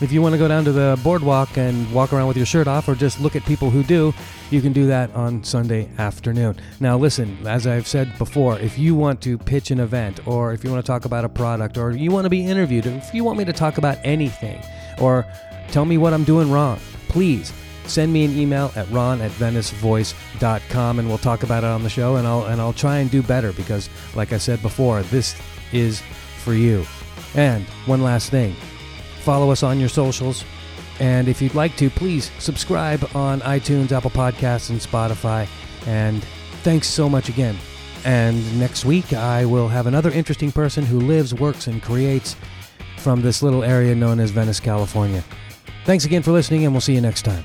if you want to go down to the boardwalk and walk around with your shirt off or just look at people who do, you can do that on Sunday afternoon. Now listen, as I've said before, if you want to pitch an event or if you want to talk about a product or you want to be interviewed, if you want me to talk about anything or tell me what I'm doing wrong, please send me an email at ron at venice voice dot com and we'll talk about it on the show, and I'll, and I'll try and do better because, like I said before, this is for you. And one last thing. Follow us on your socials, and if you'd like to, please subscribe on iTunes, Apple Podcasts, and Spotify. And thanks so much again. And next week I will have another interesting person who lives, works, and creates from this little area known as Venice, California. Thanks again for listening, and we'll see you next time.